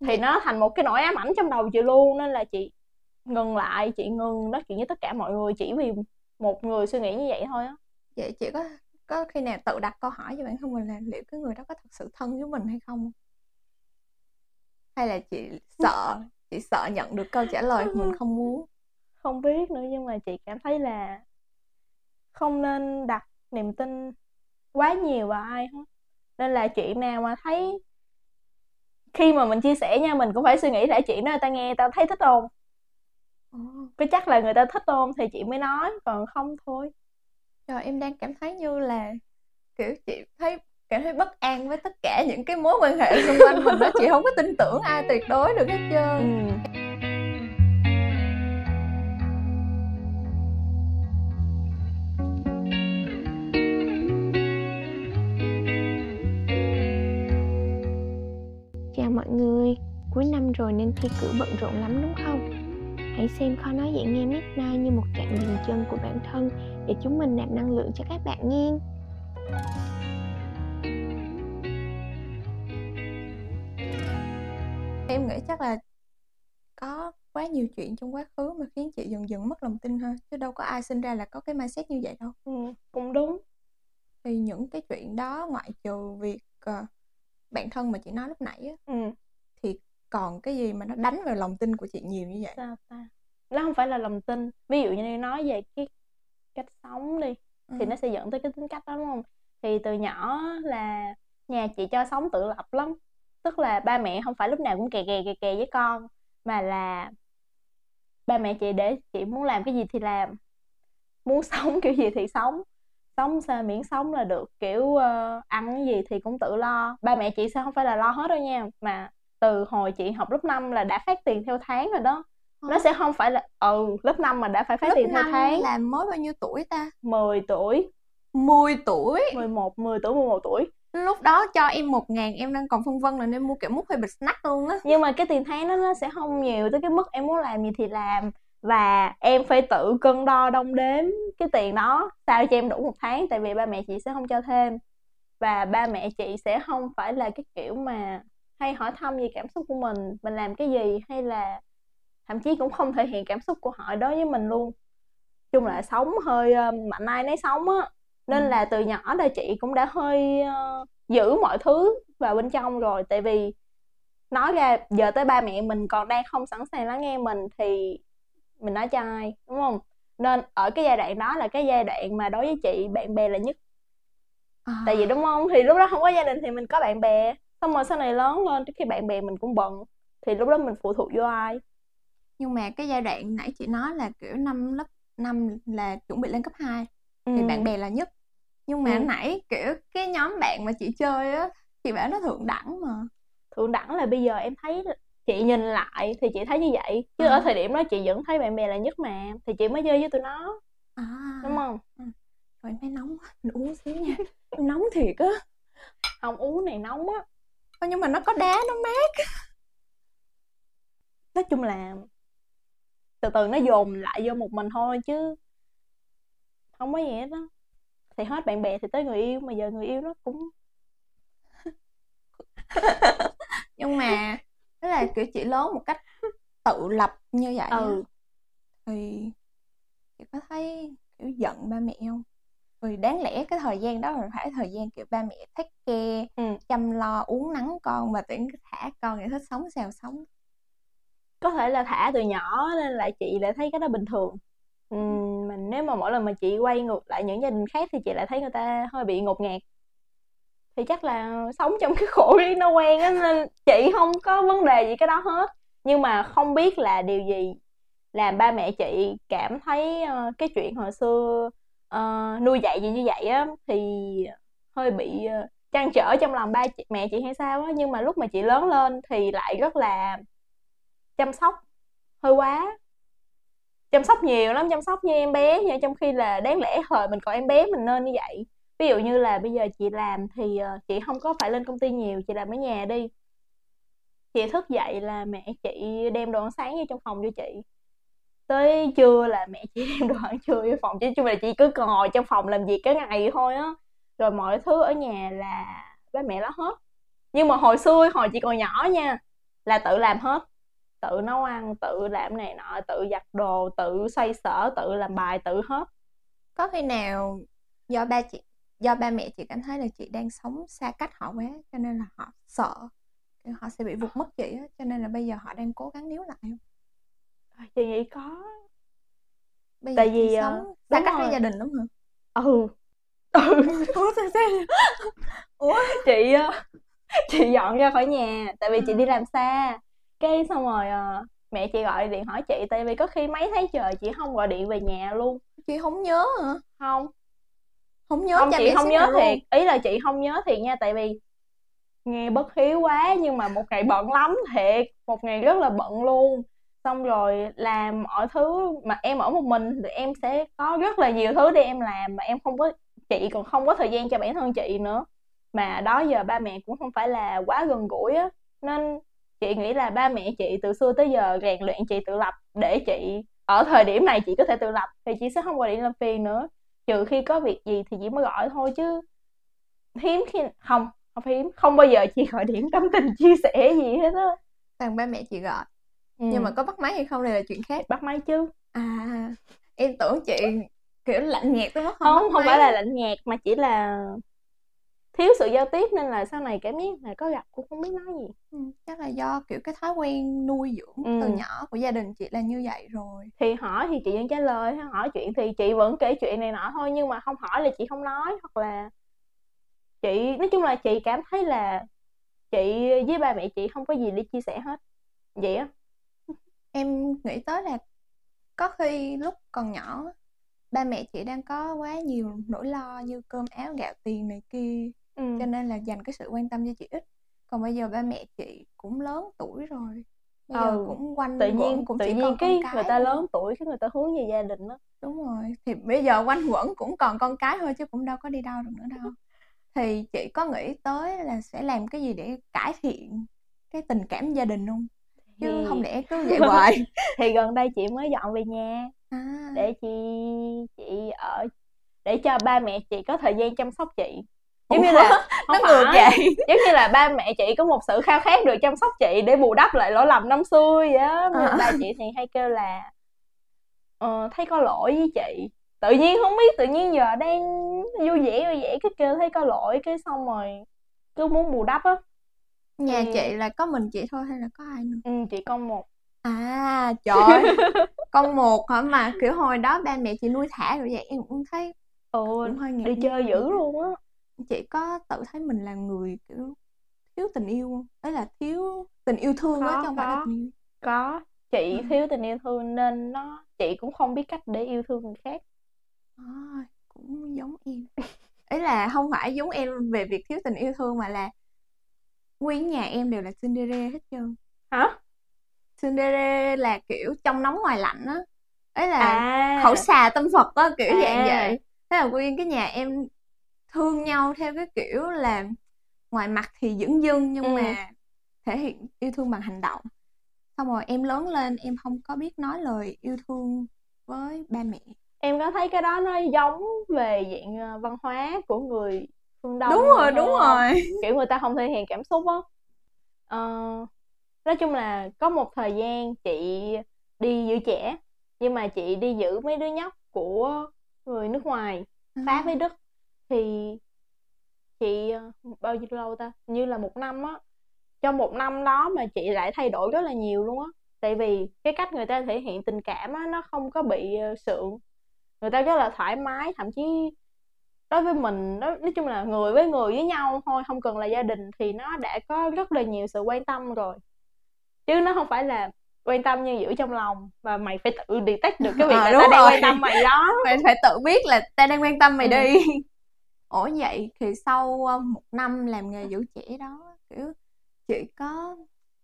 Thì nó thành một cái nỗi ám ảnh trong đầu chị luôn. Nên là chị ngừng lại, chị ngừng nói chuyện với tất cả mọi người chỉ vì một người suy nghĩ như vậy thôi á. Vậy chị có, có khi nào tự đặt câu hỏi cho bản thân mình là liệu cái người đó có thật sự thân với mình hay không? Hay là chị sợ, chị sợ nhận được câu trả lời mình không muốn? Không biết nữa, nhưng mà chị cảm thấy là không nên đặt niềm tin quá nhiều vào ai hết. Nên là chuyện nào mà thấy, khi mà mình chia sẻ nha, mình cũng phải suy nghĩ lại chuyện đó người ta nghe, tao thấy thích không? Có chắc là người ta thích không thì chị mới nói, còn không thôi. Trời, em đang cảm thấy như là kiểu chị thấy... cảm thấy bất an với tất cả những cái mối quan hệ xung quanh mình đó. Chị không có tin tưởng ai tuyệt đối được hết trơn. ừ. Chào mọi người, cuối năm rồi nên thi cử bận rộn lắm đúng không? Hãy xem Khó Nói Dễ Nghe Midnight như một trạm dừng chân của bản thân để chúng mình nạp năng lượng cho các bạn nghe. em nghĩ chắc là có quá nhiều chuyện trong quá khứ mà khiến chị dần dần mất lòng tin ha, chứ đâu có ai sinh ra là có cái mindset như vậy đâu. Ừ, cũng đúng. Thì những cái chuyện đó ngoại trừ việc uh, bạn thân mà chị nói lúc nãy á, ừ. thì còn cái gì mà nó đánh vào lòng tin của chị nhiều như vậy? Sao ta? Nó không phải là lòng tin. Ví dụ như nói về cái cách sống đi, ừ. thì nó sẽ dẫn tới cái tính cách đó đúng không? Thì từ nhỏ là nhà chị cho sống tự lập lắm. Tức là ba mẹ không phải lúc nào cũng kè kè kè kè với con, mà là ba mẹ chị để chị muốn làm cái gì thì làm, muốn sống kiểu gì thì sống, sống sao miễn sống là được, kiểu uh, ăn cái gì thì cũng tự lo. Ba mẹ chị sẽ không phải là lo hết đâu nha, mà từ hồi chị học lớp năm là đã phát tiền theo tháng rồi đó. Hả? Nó sẽ không phải là ừ lớp năm mà đã phải phát lớp tiền theo tháng. Là mới bao nhiêu tuổi ta? Mười tuổi mười tuổi mười một mười tuổi mười một tuổi. Lúc đó cho em một ngàn em đang còn phân vân là nên mua kiểu mút hay bịch snack luôn á. Nhưng mà cái tiền tháng đó nó sẽ không nhiều tới cái mức em muốn làm gì thì làm. Và em phải tự cân đo đong đếm cái tiền đó sao cho em đủ một tháng. Tại vì ba mẹ chị sẽ không cho thêm. Và ba mẹ chị sẽ không phải là cái kiểu mà hay hỏi thăm về cảm xúc của mình, mình làm cái gì, hay là thậm chí cũng không thể hiện cảm xúc của họ đối với mình luôn. Chung là sống hơi mạnh ai nấy sống á. Nên là từ nhỏ là chị cũng đã hơi uh, giữ mọi thứ vào bên trong rồi. Tại vì nói ra giờ tới ba mẹ mình còn đang không sẵn sàng lắng nghe mình thì mình nói cho ai, đúng không? Nên ở cái giai đoạn đó là cái giai đoạn mà đối với chị bạn bè là nhất à. Tại vì đúng không? Thì lúc đó không có gia đình thì mình có bạn bè. Xong rồi sau này lớn lên trước khi bạn bè mình cũng bận, thì lúc đó mình phụ thuộc vô ai? Nhưng mà cái giai đoạn nãy chị nói là kiểu năm lớp năm là chuẩn bị lên cấp hai thì ừ. bạn bè là nhất. Nhưng mà ừ. nãy kiểu cái nhóm bạn mà chị chơi á, chị bảo nó thượng đẳng mà. Thượng đẳng là bây giờ em thấy, chị nhìn lại thì chị thấy như vậy. Chứ à. ở thời điểm đó chị vẫn thấy bạn bè là nhất mà, thì chị mới chơi với tụi nó à. Đúng không? Ừ. Rồi em nóng quá, mình uống xíu nha. Em nóng thiệt á. Không uống này nóng á. Nhưng mà nó có đá nó mát. Nói chung là từ từ nó dồn lại vô một mình thôi chứ không có gì hết đó. Thì hết bạn bè thì tới người yêu, mà giờ người yêu nó cũng nhưng mà nó là kiểu chị lớn một cách tự lập như vậy ừ. thì chị có thấy kiểu giận ba mẹ không? Vì đáng lẽ cái thời gian đó là phải thời gian kiểu ba mẹ take care, ừ. chăm lo uốn nắn con, mà tưởng thả con thì thích sống sao sống. Có thể là thả từ nhỏ nên là chị lại thấy cái đó bình thường. Ừ, mình nếu mà mỗi lần mà chị quay ngược lại những gia đình khác thì chị lại thấy người ta hơi bị ngột ngạt. Thì chắc là sống trong cái khổ riêng nó quen á, nên chị không có vấn đề gì cái đó hết. Nhưng mà không biết là điều gì làm ba mẹ chị cảm thấy uh, cái chuyện hồi xưa uh, nuôi dạy gì như vậy á thì hơi bị uh, trăn trở trong lòng ba chị, mẹ chị hay sao á. Nhưng mà lúc mà chị lớn lên thì lại rất là chăm sóc hơi quá, chăm sóc nhiều lắm, chăm sóc như em bé nha, trong khi là đáng lẽ hồi mình còn em bé mình nên như vậy. Ví dụ như là bây giờ chị làm thì chị không có phải lên công ty nhiều, chị làm ở nhà đi. Chị thức dậy là mẹ chị đem đồ ăn sáng vô trong phòng cho chị, tới trưa là mẹ chị đem đồ ăn trưa vô phòng, chứ chung là chị cứ ngồi trong phòng làm việc cái ngày thôi á. Rồi mọi thứ ở nhà là ba mẹ lo hết. Nhưng mà hồi xưa hồi chị còn nhỏ nha, là tự làm hết, tự nấu ăn, tự làm này nọ, tự giặt đồ, tự xoay sở, tự làm bài, tự hết. Có khi nào do ba chị, do ba mẹ chị cảm thấy là chị đang sống xa cách họ quá, cho nên là họ sợ họ sẽ bị vụt mất chị, cho nên là bây giờ họ đang cố gắng níu lại không? Chị nghĩ có. Bây tại giờ vì sống xa cách với gia đình lắm hả? Ừ. Ừ. Ủa sao sao? Ủa chị chị dọn ra khỏi nhà, tại vì chị đi làm xa. Cái xong rồi à, mẹ chị gọi điện hỏi chị, tại vì có khi mấy tháng trời chị không gọi điện về nhà luôn. Chị không nhớ hả? Không. Không nhớ. Không, chị không nhớ thiệt. Ý là chị không nhớ thiệt nha, tại vì nghe bất hiếu quá, nhưng mà một ngày bận lắm thiệt, một ngày rất là bận luôn. Xong rồi làm mọi thứ mà em ở một mình thì em sẽ có rất là nhiều thứ để em làm, mà em không có, chị còn không có thời gian cho bản thân chị nữa. Mà đó giờ ba mẹ cũng không phải là quá gần gũi á, nên chị nghĩ là ba mẹ chị từ xưa tới giờ rèn luyện chị tự lập, để chị ở thời điểm này chị có thể tự lập thì chị sẽ không gọi điện làm phiền nữa. Trừ khi có việc gì thì chị mới gọi thôi, chứ hiếm khi không, không hiếm, không bao giờ chị gọi điện tâm tình chia sẻ gì hết á. Thằng ba mẹ chị gọi. Ừ. Nhưng mà có bắt máy hay không này là chuyện khác. Bắt máy chứ. À, em tưởng chị kiểu lạnh nhạt tới mức không. Không, không phải là lạnh nhạt mà chỉ là thiếu sự giao tiếp, nên là sau này cảm giác là có gặp cũng không biết nói gì. Ừ, chắc là do kiểu cái thói quen nuôi dưỡng ừ. từ nhỏ của gia đình chị là như vậy rồi. Thì hỏi thì chị vẫn trả lời, hỏi chuyện thì chị vẫn kể chuyện này nọ thôi, nhưng mà không hỏi là chị không nói, hoặc là chị nói chung là chị cảm thấy là chị với ba mẹ chị không có gì để chia sẻ hết vậy á. Em nghĩ tới là có khi lúc còn nhỏ ba mẹ chị đang có quá nhiều nỗi lo như cơm áo gạo tiền này kia, ừ. cho nên là dành cái sự quan tâm cho chị ít. Còn bây giờ ba mẹ chị cũng lớn tuổi rồi, bây giờ ừ. cũng quanh tự nhiên cũng tự chỉ nhiên còn cái con người ta thôi. Lớn tuổi cái người ta hướng về gia đình đó. Đúng rồi, thì bây giờ quanh quẩn cũng còn con cái thôi chứ cũng đâu có đi đâu được nữa đâu. Thì chị có nghĩ tới là sẽ làm cái gì để cải thiện cái tình cảm gia đình không? Chứ thì... không lẽ cứ vậy hoài. Thì gần đây chị mới dọn về nhà à. để chị chị ở để cho ba mẹ chị có thời gian chăm sóc chị. Giống như là nó ngược vậy. Giống như là ba mẹ chị có một sự khao khát được chăm sóc chị để bù đắp lại lỗi lầm năm xưa vậy á. À. Ba chị thì hay kêu là ờ, thấy có lỗi với chị. Tự nhiên không biết tự nhiên giờ đang vui vẻ vui vẻ cái kêu thấy có lỗi cái xong rồi cứ muốn bù đắp á. Nhà thì... chị là có mình chị thôi hay là có ai nữa? Ừ, chị con một. À trời. Con một hả? Mà kiểu hồi đó ba mẹ chị nuôi thả rồi vậy em cũng thấy ừ, cũng hơi ngạc đi nhiên. Chơi dữ luôn á. Chị có tự thấy mình là người kiểu thiếu tình yêu không? Đấy là thiếu tình yêu thương á chứ không phải là tình yêu. Có, chị ừ. thiếu tình yêu thương nên nó chị cũng không biết cách để yêu thương người khác. À, cũng giống em. Ý là không phải giống em về việc thiếu tình yêu thương mà là nguyên nhà em đều là Cinderella hết trơn. Hả? Cinderella là kiểu trong nóng ngoài lạnh á. Ấy là à. khẩu xà tâm Phật á, kiểu à. dạng vậy. Thế là nguyên cái nhà em thương nhau theo cái kiểu là ngoài mặt thì dửng dưng nhưng ừ. mà thể hiện yêu thương bằng hành động. Xong rồi em lớn lên em không có biết nói lời yêu thương với ba mẹ. Em có thấy cái đó nó giống về dạng văn hóa của người phương Đông. Đúng rồi, đúng rồi. Kiểu người ta không thể hiện cảm xúc á. Ờ, nói chung là có một thời gian chị đi giữ trẻ, nhưng mà chị đi giữ mấy đứa nhóc của người nước ngoài, Pháp à. với Đức. Thì chị bao nhiêu lâu ta? Như là một năm á. Trong một năm đó mà chị lại thay đổi rất là nhiều luôn á. Tại vì cái cách người ta thể hiện tình cảm á, nó không có bị sượng. Người ta rất là thoải mái, thậm chí đối với mình, nói, nói chung là người với người với nhau thôi, không cần là gia đình thì nó đã có rất là nhiều sự quan tâm rồi. Chứ nó không phải là quan tâm như giữ trong lòng và mày phải tự detect được cái việc à, là ta đang rồi. quan tâm mày đó. Mày phải tự biết là ta đang quan tâm mày ừ. đi. Ủa vậy thì sau một năm làm nghề giữ trẻ đó, kiểu chị có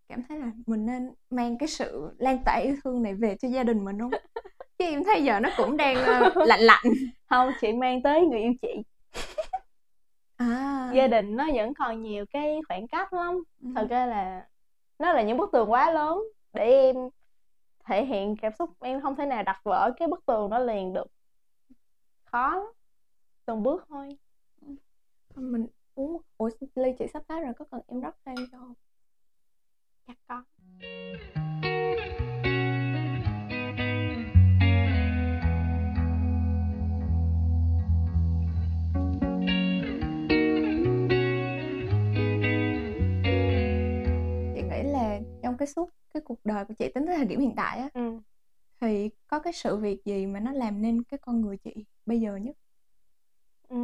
cảm thấy là mình nên mang cái sự lan tỏa yêu thương này về cho gia đình mình không? Chứ em thấy giờ nó cũng đang lạnh lạnh. Không, chị mang tới người yêu chị à. Gia đình nó vẫn còn nhiều cái khoảng cách lắm. Thật ra là nó là những bức tường quá lớn để em thể hiện cảm xúc. Em không thể nào đặt vỡ cái bức tường đó liền được. Khó. Từng bước thôi. Mình uống. Ủa ly chị sắp hết rồi, có cần em rót thêm cho không? Chắc có. Cái suốt cái cuộc đời của chị tính tới thời điểm hiện tại á, ừ. thì có cái sự việc gì mà nó làm nên cái con người chị bây giờ nhất? Ừ,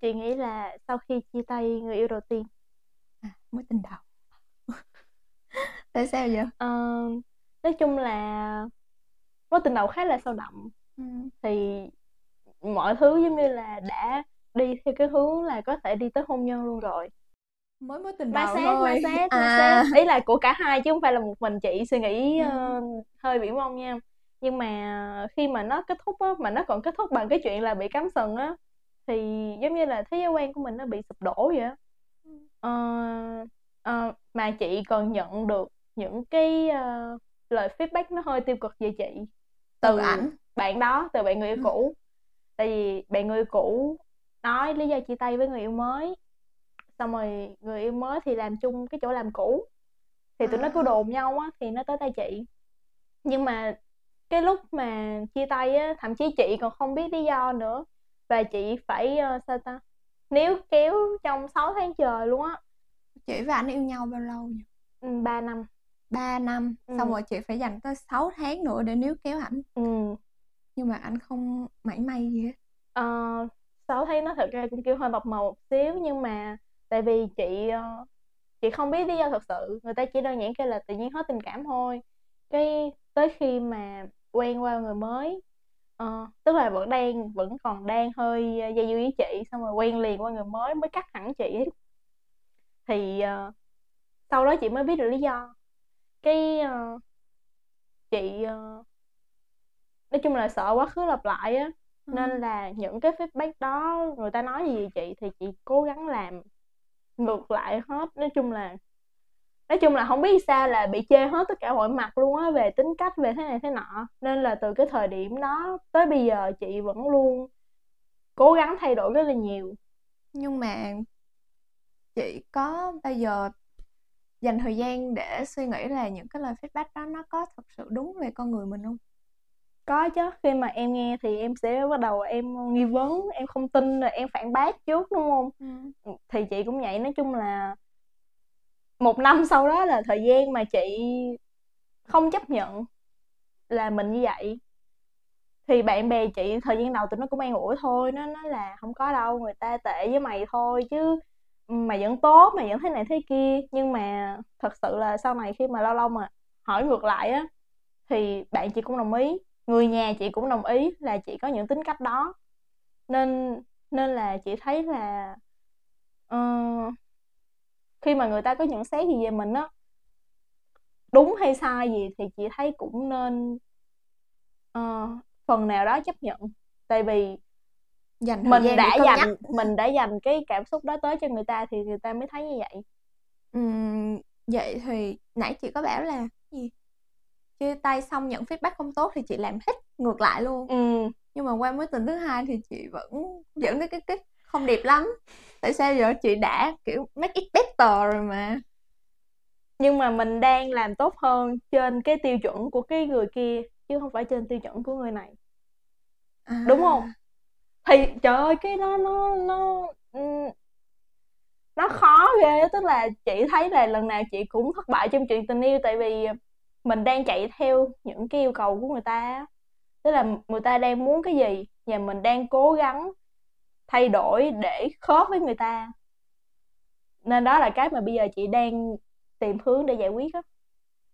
chị nghĩ là sau khi chia tay người yêu đầu tiên, à, mối tình đầu. Tại sao vậy? À, nói chung là mối tình đầu khá là sâu đậm, ừ. thì mọi thứ giống như là đã đi theo cái hướng là có thể đi tới hôn nhân luôn rồi. Mới mối tình đầu thôi. Ma sát, ma sát. Ý là của cả hai chứ không phải là một mình chị suy nghĩ ừ. uh, hơi viển vông nha. Nhưng mà khi mà nó kết thúc á, mà nó còn kết thúc bằng cái chuyện là bị cắm sừng á, thì giống như là thế giới quan của mình nó bị sụp đổ vậy á. Uh, uh, mà chị còn nhận được những cái uh, lời feedback nó hơi tiêu cực về chị. Từ ảnh bạn đó, từ bạn người yêu cũ. Tại vì bạn người yêu cũ nói lý do chia tay với người yêu mới. Xong rồi người yêu mới thì làm chung cái chỗ làm cũ. Thì tụi à. nó cứ đồn nhau á, thì nó tới tay chị. Nhưng mà cái lúc mà chia tay á, thậm chí chị còn không biết lý do nữa. Và chị phải uh, sao ta níu kéo trong sáu tháng trời luôn á. Chị và anh yêu nhau bao lâu nhỉ? Ừ, ba năm. Ba năm, ừ. Xong rồi chị phải dành tới sáu tháng nữa để níu kéo ảnh. Ừ. Nhưng mà anh không mảy may gì hết. Ờ, sáu tháng nó thật ra cũng kêu hơi bập màu một xíu. Nhưng mà tại vì chị uh, chị không biết lý do thật sự. Người ta chỉ đơn giản kêu là tự nhiên hết tình cảm thôi. Cái tới khi mà quen qua người mới, uh, tức là vẫn đang vẫn còn đang hơi dây dưa với chị, xong rồi quen liền qua người mới mới cắt hẳn chị ấy. Thì uh, sau đó chị mới biết được lý do. Cái uh, chị uh, nói chung là sợ quá khứ lặp lại á, ừ. Nên là những cái feedback đó người ta nói gì chị thì chị cố gắng làm ngược lại hết. Nói chung là Nói chung là không biết sao là bị chê hết tất cả mọi mặt luôn á. Về tính cách, về thế này thế nọ. Nên là từ cái thời điểm đó tới bây giờ chị vẫn luôn cố gắng thay đổi rất là nhiều. Nhưng mà chị có bây giờ dành thời gian để suy nghĩ là những cái lời feedback đó nó có thật sự đúng về con người mình không? Có chứ, khi mà em nghe thì em sẽ bắt đầu em nghi vấn, em không tin, rồi em phản bác trước đúng không? Ừ. Thì chị cũng vậy, nói chung là một năm sau đó là thời gian mà chị không chấp nhận là mình như vậy. Thì bạn bè chị thời gian đầu tụi nó cũng an ủi thôi, nó nói là không có đâu, người ta tệ với mày thôi chứ mày vẫn tốt, mày vẫn thế này thế kia. Nhưng mà thật sự là sau này khi mà lâu lâu mà hỏi ngược lại á, thì bạn chị cũng đồng ý, người nhà chị cũng đồng ý là chị có những tính cách đó. Nên nên là chị thấy là uh, khi mà người ta có nhận xét gì về mình á, đúng hay sai gì thì chị thấy cũng nên uh, phần nào đó chấp nhận. Tại vì dành mình đã dành nhắc. mình đã dành cái cảm xúc đó tới cho người ta thì người ta mới thấy như vậy. Ừ, vậy thì nãy chị có bảo là gì chia tay xong nhận feedback không tốt thì chị làm hết ngược lại luôn. Ừ. Nhưng mà qua mối tình thứ hai thì chị vẫn dẫn đến cái kết không đẹp lắm. Tại sao giờ chị đã kiểu make it better rồi mà. Nhưng mà mình đang làm tốt hơn trên cái tiêu chuẩn của cái người kia chứ không phải trên tiêu chuẩn của người này. À. Đúng không? Thì trời ơi cái đó nó nó nó khó ghê. Tức là chị thấy là lần nào chị cũng thất bại trong chuyện tình yêu, tại vì mình đang chạy theo những cái yêu cầu của người ta. Tức là người ta đang muốn cái gì và mình đang cố gắng thay đổi để khớp với người ta. Nên đó là cái mà bây giờ chị đang tìm hướng để giải quyết á.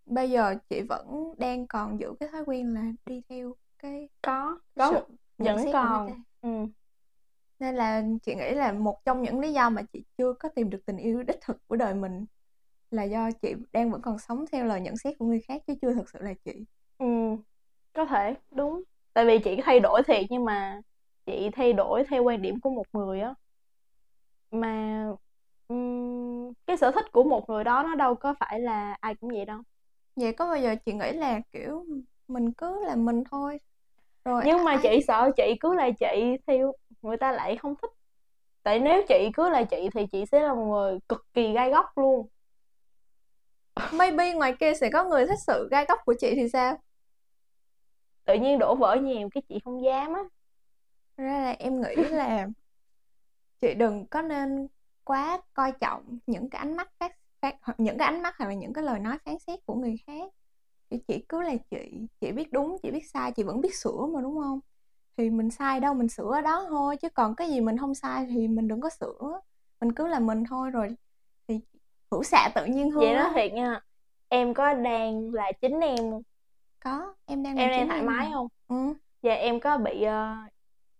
Bây giờ chị vẫn đang còn giữ cái thói quen là đi theo cái có có sự vẫn còn. Ừ. Nên là chị nghĩ là một trong những lý do mà chị chưa có tìm được tình yêu đích thực của đời mình là do chị đang vẫn còn sống theo lời nhận xét của người khác chứ chưa thực sự là chị. Ừ, có thể, đúng. Tại vì chị thay đổi thiệt nhưng mà chị thay đổi theo quan điểm của một người á. Mà um, cái sở thích của một người đó nó đâu có phải là ai cũng vậy đâu. Vậy có bao giờ chị nghĩ là kiểu mình cứ là mình thôi rồi. Nhưng ai... mà chị sợ chị cứ là chị thì người ta lại không thích. Tại nếu chị cứ là chị thì chị sẽ là một người cực kỳ gai góc luôn. Maybe ngoài kia sẽ có người thích sự gai góc của chị thì sao? Tự nhiên đổ vỡ nhiều cái chị không dám á. Ra là em nghĩ là chị đừng có nên quá coi trọng những cái ánh mắt phát, phát những cái ánh mắt hay là những cái lời nói phán xét của người khác. Thì chị cứ là chị, chị biết đúng, chị biết sai, chị vẫn biết sửa mà đúng không? Thì mình sai đâu mình sửa ở đó thôi, chứ còn cái gì mình không sai thì mình đừng có sửa. Mình cứ là mình thôi rồi thì hữu xạ tự nhiên hơn. Vậy đó thiệt nha. Em có đang là chính em không? Có, em đang là em chính em. Em đang thoải mái không? Ừ. Và em có bị uh,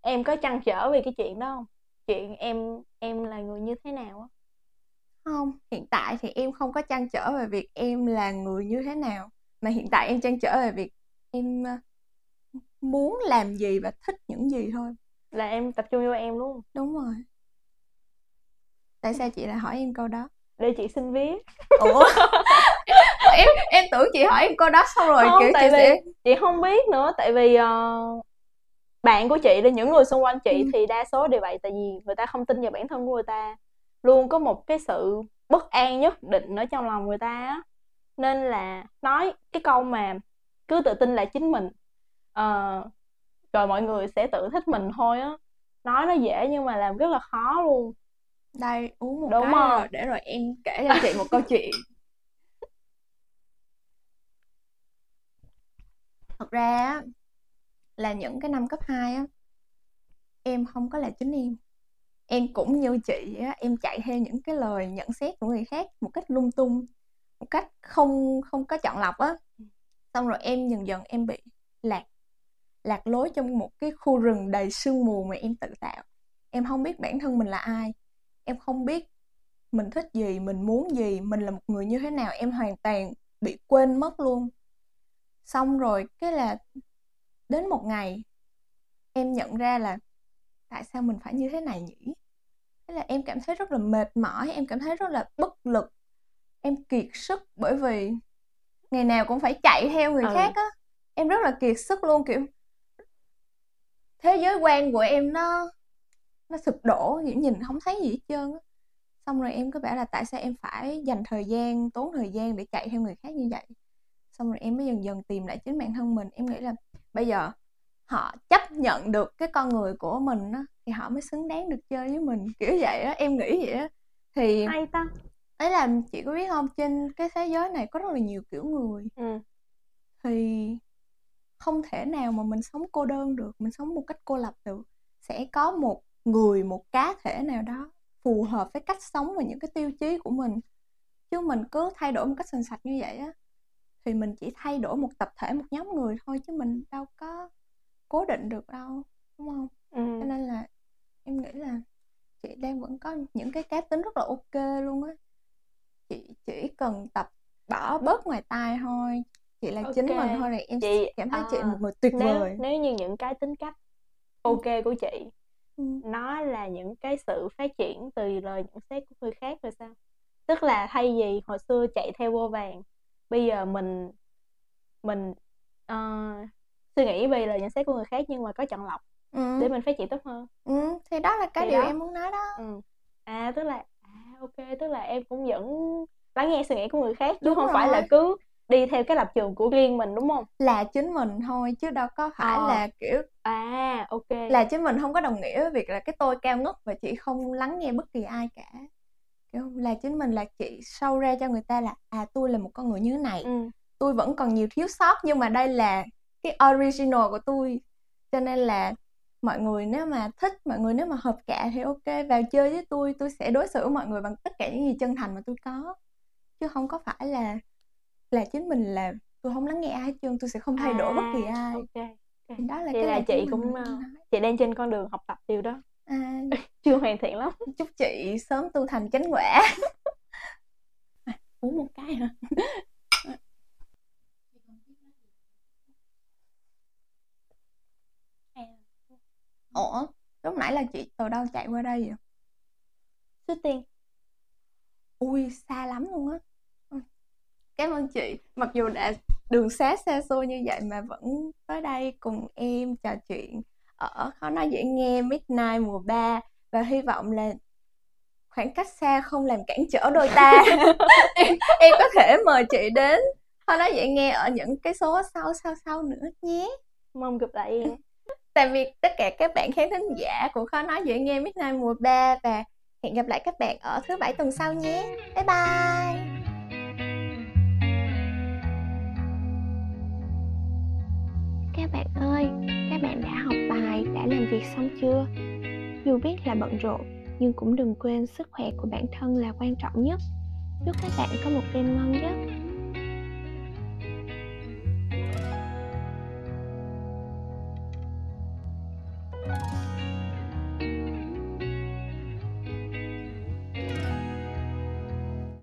em có trăn trở về cái chuyện đó không? Chuyện em em là người như thế nào á? Không, hiện tại thì em không có trăn trở về việc em là người như thế nào, mà hiện tại em trăn trở về việc em uh, muốn làm gì và thích những gì thôi. Là em tập trung vô em luôn. Đúng rồi. Tại sao chị lại hỏi em câu đó? Để chị xin viết. Ủa? em em tưởng chị hỏi em câu đó xong rồi không, kiểu chị sẽ chị không biết nữa. Tại vì uh, bạn của chị là những người xung quanh chị ừ. thì đa số đều vậy. Tại vì người ta không tin vào bản thân của người ta, luôn có một cái sự bất an nhất định ở trong lòng người ta. nên là nói cái câu mà cứ tự tin là chính mình, uh, rồi mọi người sẽ tự thích mình thôi á. Nói nó dễ nhưng mà làm rất là khó luôn. Đây, uống một đúng cái rồi, để rồi em kể cho chị một câu chuyện. Thật ra là những cái năm cấp hai á, em không có là chính em. Em cũng như chị á, em chạy theo những cái lời nhận xét của người khác một cách lung tung, một cách không, không có chọn lọc á. Xong rồi em dần dần em bị lạc lạc lối trong một cái khu rừng đầy sương mù mà em tự tạo. Em không biết bản thân mình là ai, em không biết mình thích gì, mình muốn gì, mình là một người như thế nào. Em hoàn toàn bị quên mất luôn. Xong rồi cái là đến một ngày em nhận ra là tại sao mình phải như thế này nhỉ? Thế là em cảm thấy rất là mệt mỏi, em cảm thấy rất là bất lực, em kiệt sức, bởi vì ngày nào cũng phải chạy theo người ừ. khác á. Em rất là kiệt sức luôn, kiểu thế giới quan của em nó nó sụp đổ, kiểu nhìn không thấy gì hết trơn á. Xong rồi em cứ bảo là tại sao em phải dành thời gian, tốn thời gian để chạy theo người khác như vậy. Xong rồi em mới dần dần tìm lại chính bản thân mình. Em nghĩ là bây giờ họ chấp nhận được cái con người của mình á, thì họ mới xứng đáng được chơi với mình, kiểu vậy á. Em nghĩ vậy á. Thì ai ta? Ấy là chị có biết không, trên cái thế giới này có rất là nhiều kiểu người. Ừ. Thì không thể nào mà mình sống cô đơn được, mình sống một cách cô lập được. Sẽ có một người, một cá thể nào đó phù hợp với cách sống và những cái tiêu chí của mình. Chứ mình cứ thay đổi một cách sành sạch như vậy á, thì mình chỉ thay đổi một tập thể, một nhóm người thôi, chứ mình đâu có cố định được đâu, đúng không? Ừ. Cho nên là em nghĩ là chị đang vẫn có những cái cá tính rất là ok luôn á. Chị chỉ cần tập bỏ bớt ngoài tai thôi, chị là okay. chính mình thôi này, em chị, cảm thấy à, chị một người tuyệt vời. Nếu, nếu như những cái tính cách ok của chị ừ. nó là những cái sự phát triển từ lời nhận xét của người khác rồi sao? Tức là thay vì hồi xưa chạy theo vô vàng, bây giờ mình mình uh, suy nghĩ về lời nhận xét của người khác nhưng mà có chọn lọc ừ. để mình phát triển tốt hơn. Ừ, thì đó là cái thì điều đó. Em muốn nói đó. Ừ. À tức là à, ok, tức là em cũng vẫn lắng nghe suy nghĩ của người khác chứ đúng không rồi. Phải là cứ đi theo cái lập trường của riêng mình, đúng không? Là chính mình thôi chứ đâu có phải à. Là kiểu à ok. Là chính mình không có đồng nghĩa với việc là cái tôi cao ngất và chị không lắng nghe bất kỳ ai cả. Kiểu là chính mình là chị show ra cho người ta là à tôi là một con người như thế này. Ừ. Tôi vẫn còn nhiều thiếu sót nhưng mà đây là cái original của tôi. Cho nên là mọi người nếu mà thích, mọi người nếu mà hợp cả thì ok, vào chơi với tôi, tôi sẽ đối xử với mọi người bằng tất cả những gì chân thành mà tôi có. Chứ không có phải là là chính mình là tôi không lắng nghe ai hết trơn, tôi sẽ không thay đổi à, bất kỳ ai. Okay, okay. Đó là vậy, cái là chị cũng chị đang trên con đường học tập điều đó. À, chưa hoàn thiện lắm. Chúc chị sớm tu thành chánh quả. À, uống một cái hả? Ủa, lúc nãy là chị từ đâu chạy qua đây vậy? Suối Tiên. Ui, xa lắm luôn á. Cảm ơn chị. Mặc dù đã đường xá xa xôi như vậy mà vẫn tới đây cùng em trò chuyện ở Khó Nói Dễ Nghe Midnight mùa ba. Và hy vọng là khoảng cách xa không làm cản trở đôi ta. em, em có thể mời chị đến Khó Nói Dễ Nghe ở những cái số sau sau sau nữa nhé. Mong gặp lại em. Tạm biệt tất cả các bạn khán thính giả của Khó Nói Dễ Nghe Midnight mùa ba và hẹn gặp lại các bạn ở thứ bảy tuần sau nhé. Bye bye. Các bạn ơi, các bạn đã học bài, đã làm việc xong chưa? Dù biết là bận rộn, nhưng cũng đừng quên sức khỏe của bản thân là quan trọng nhất. Chúc các bạn có một đêm ngon giấc.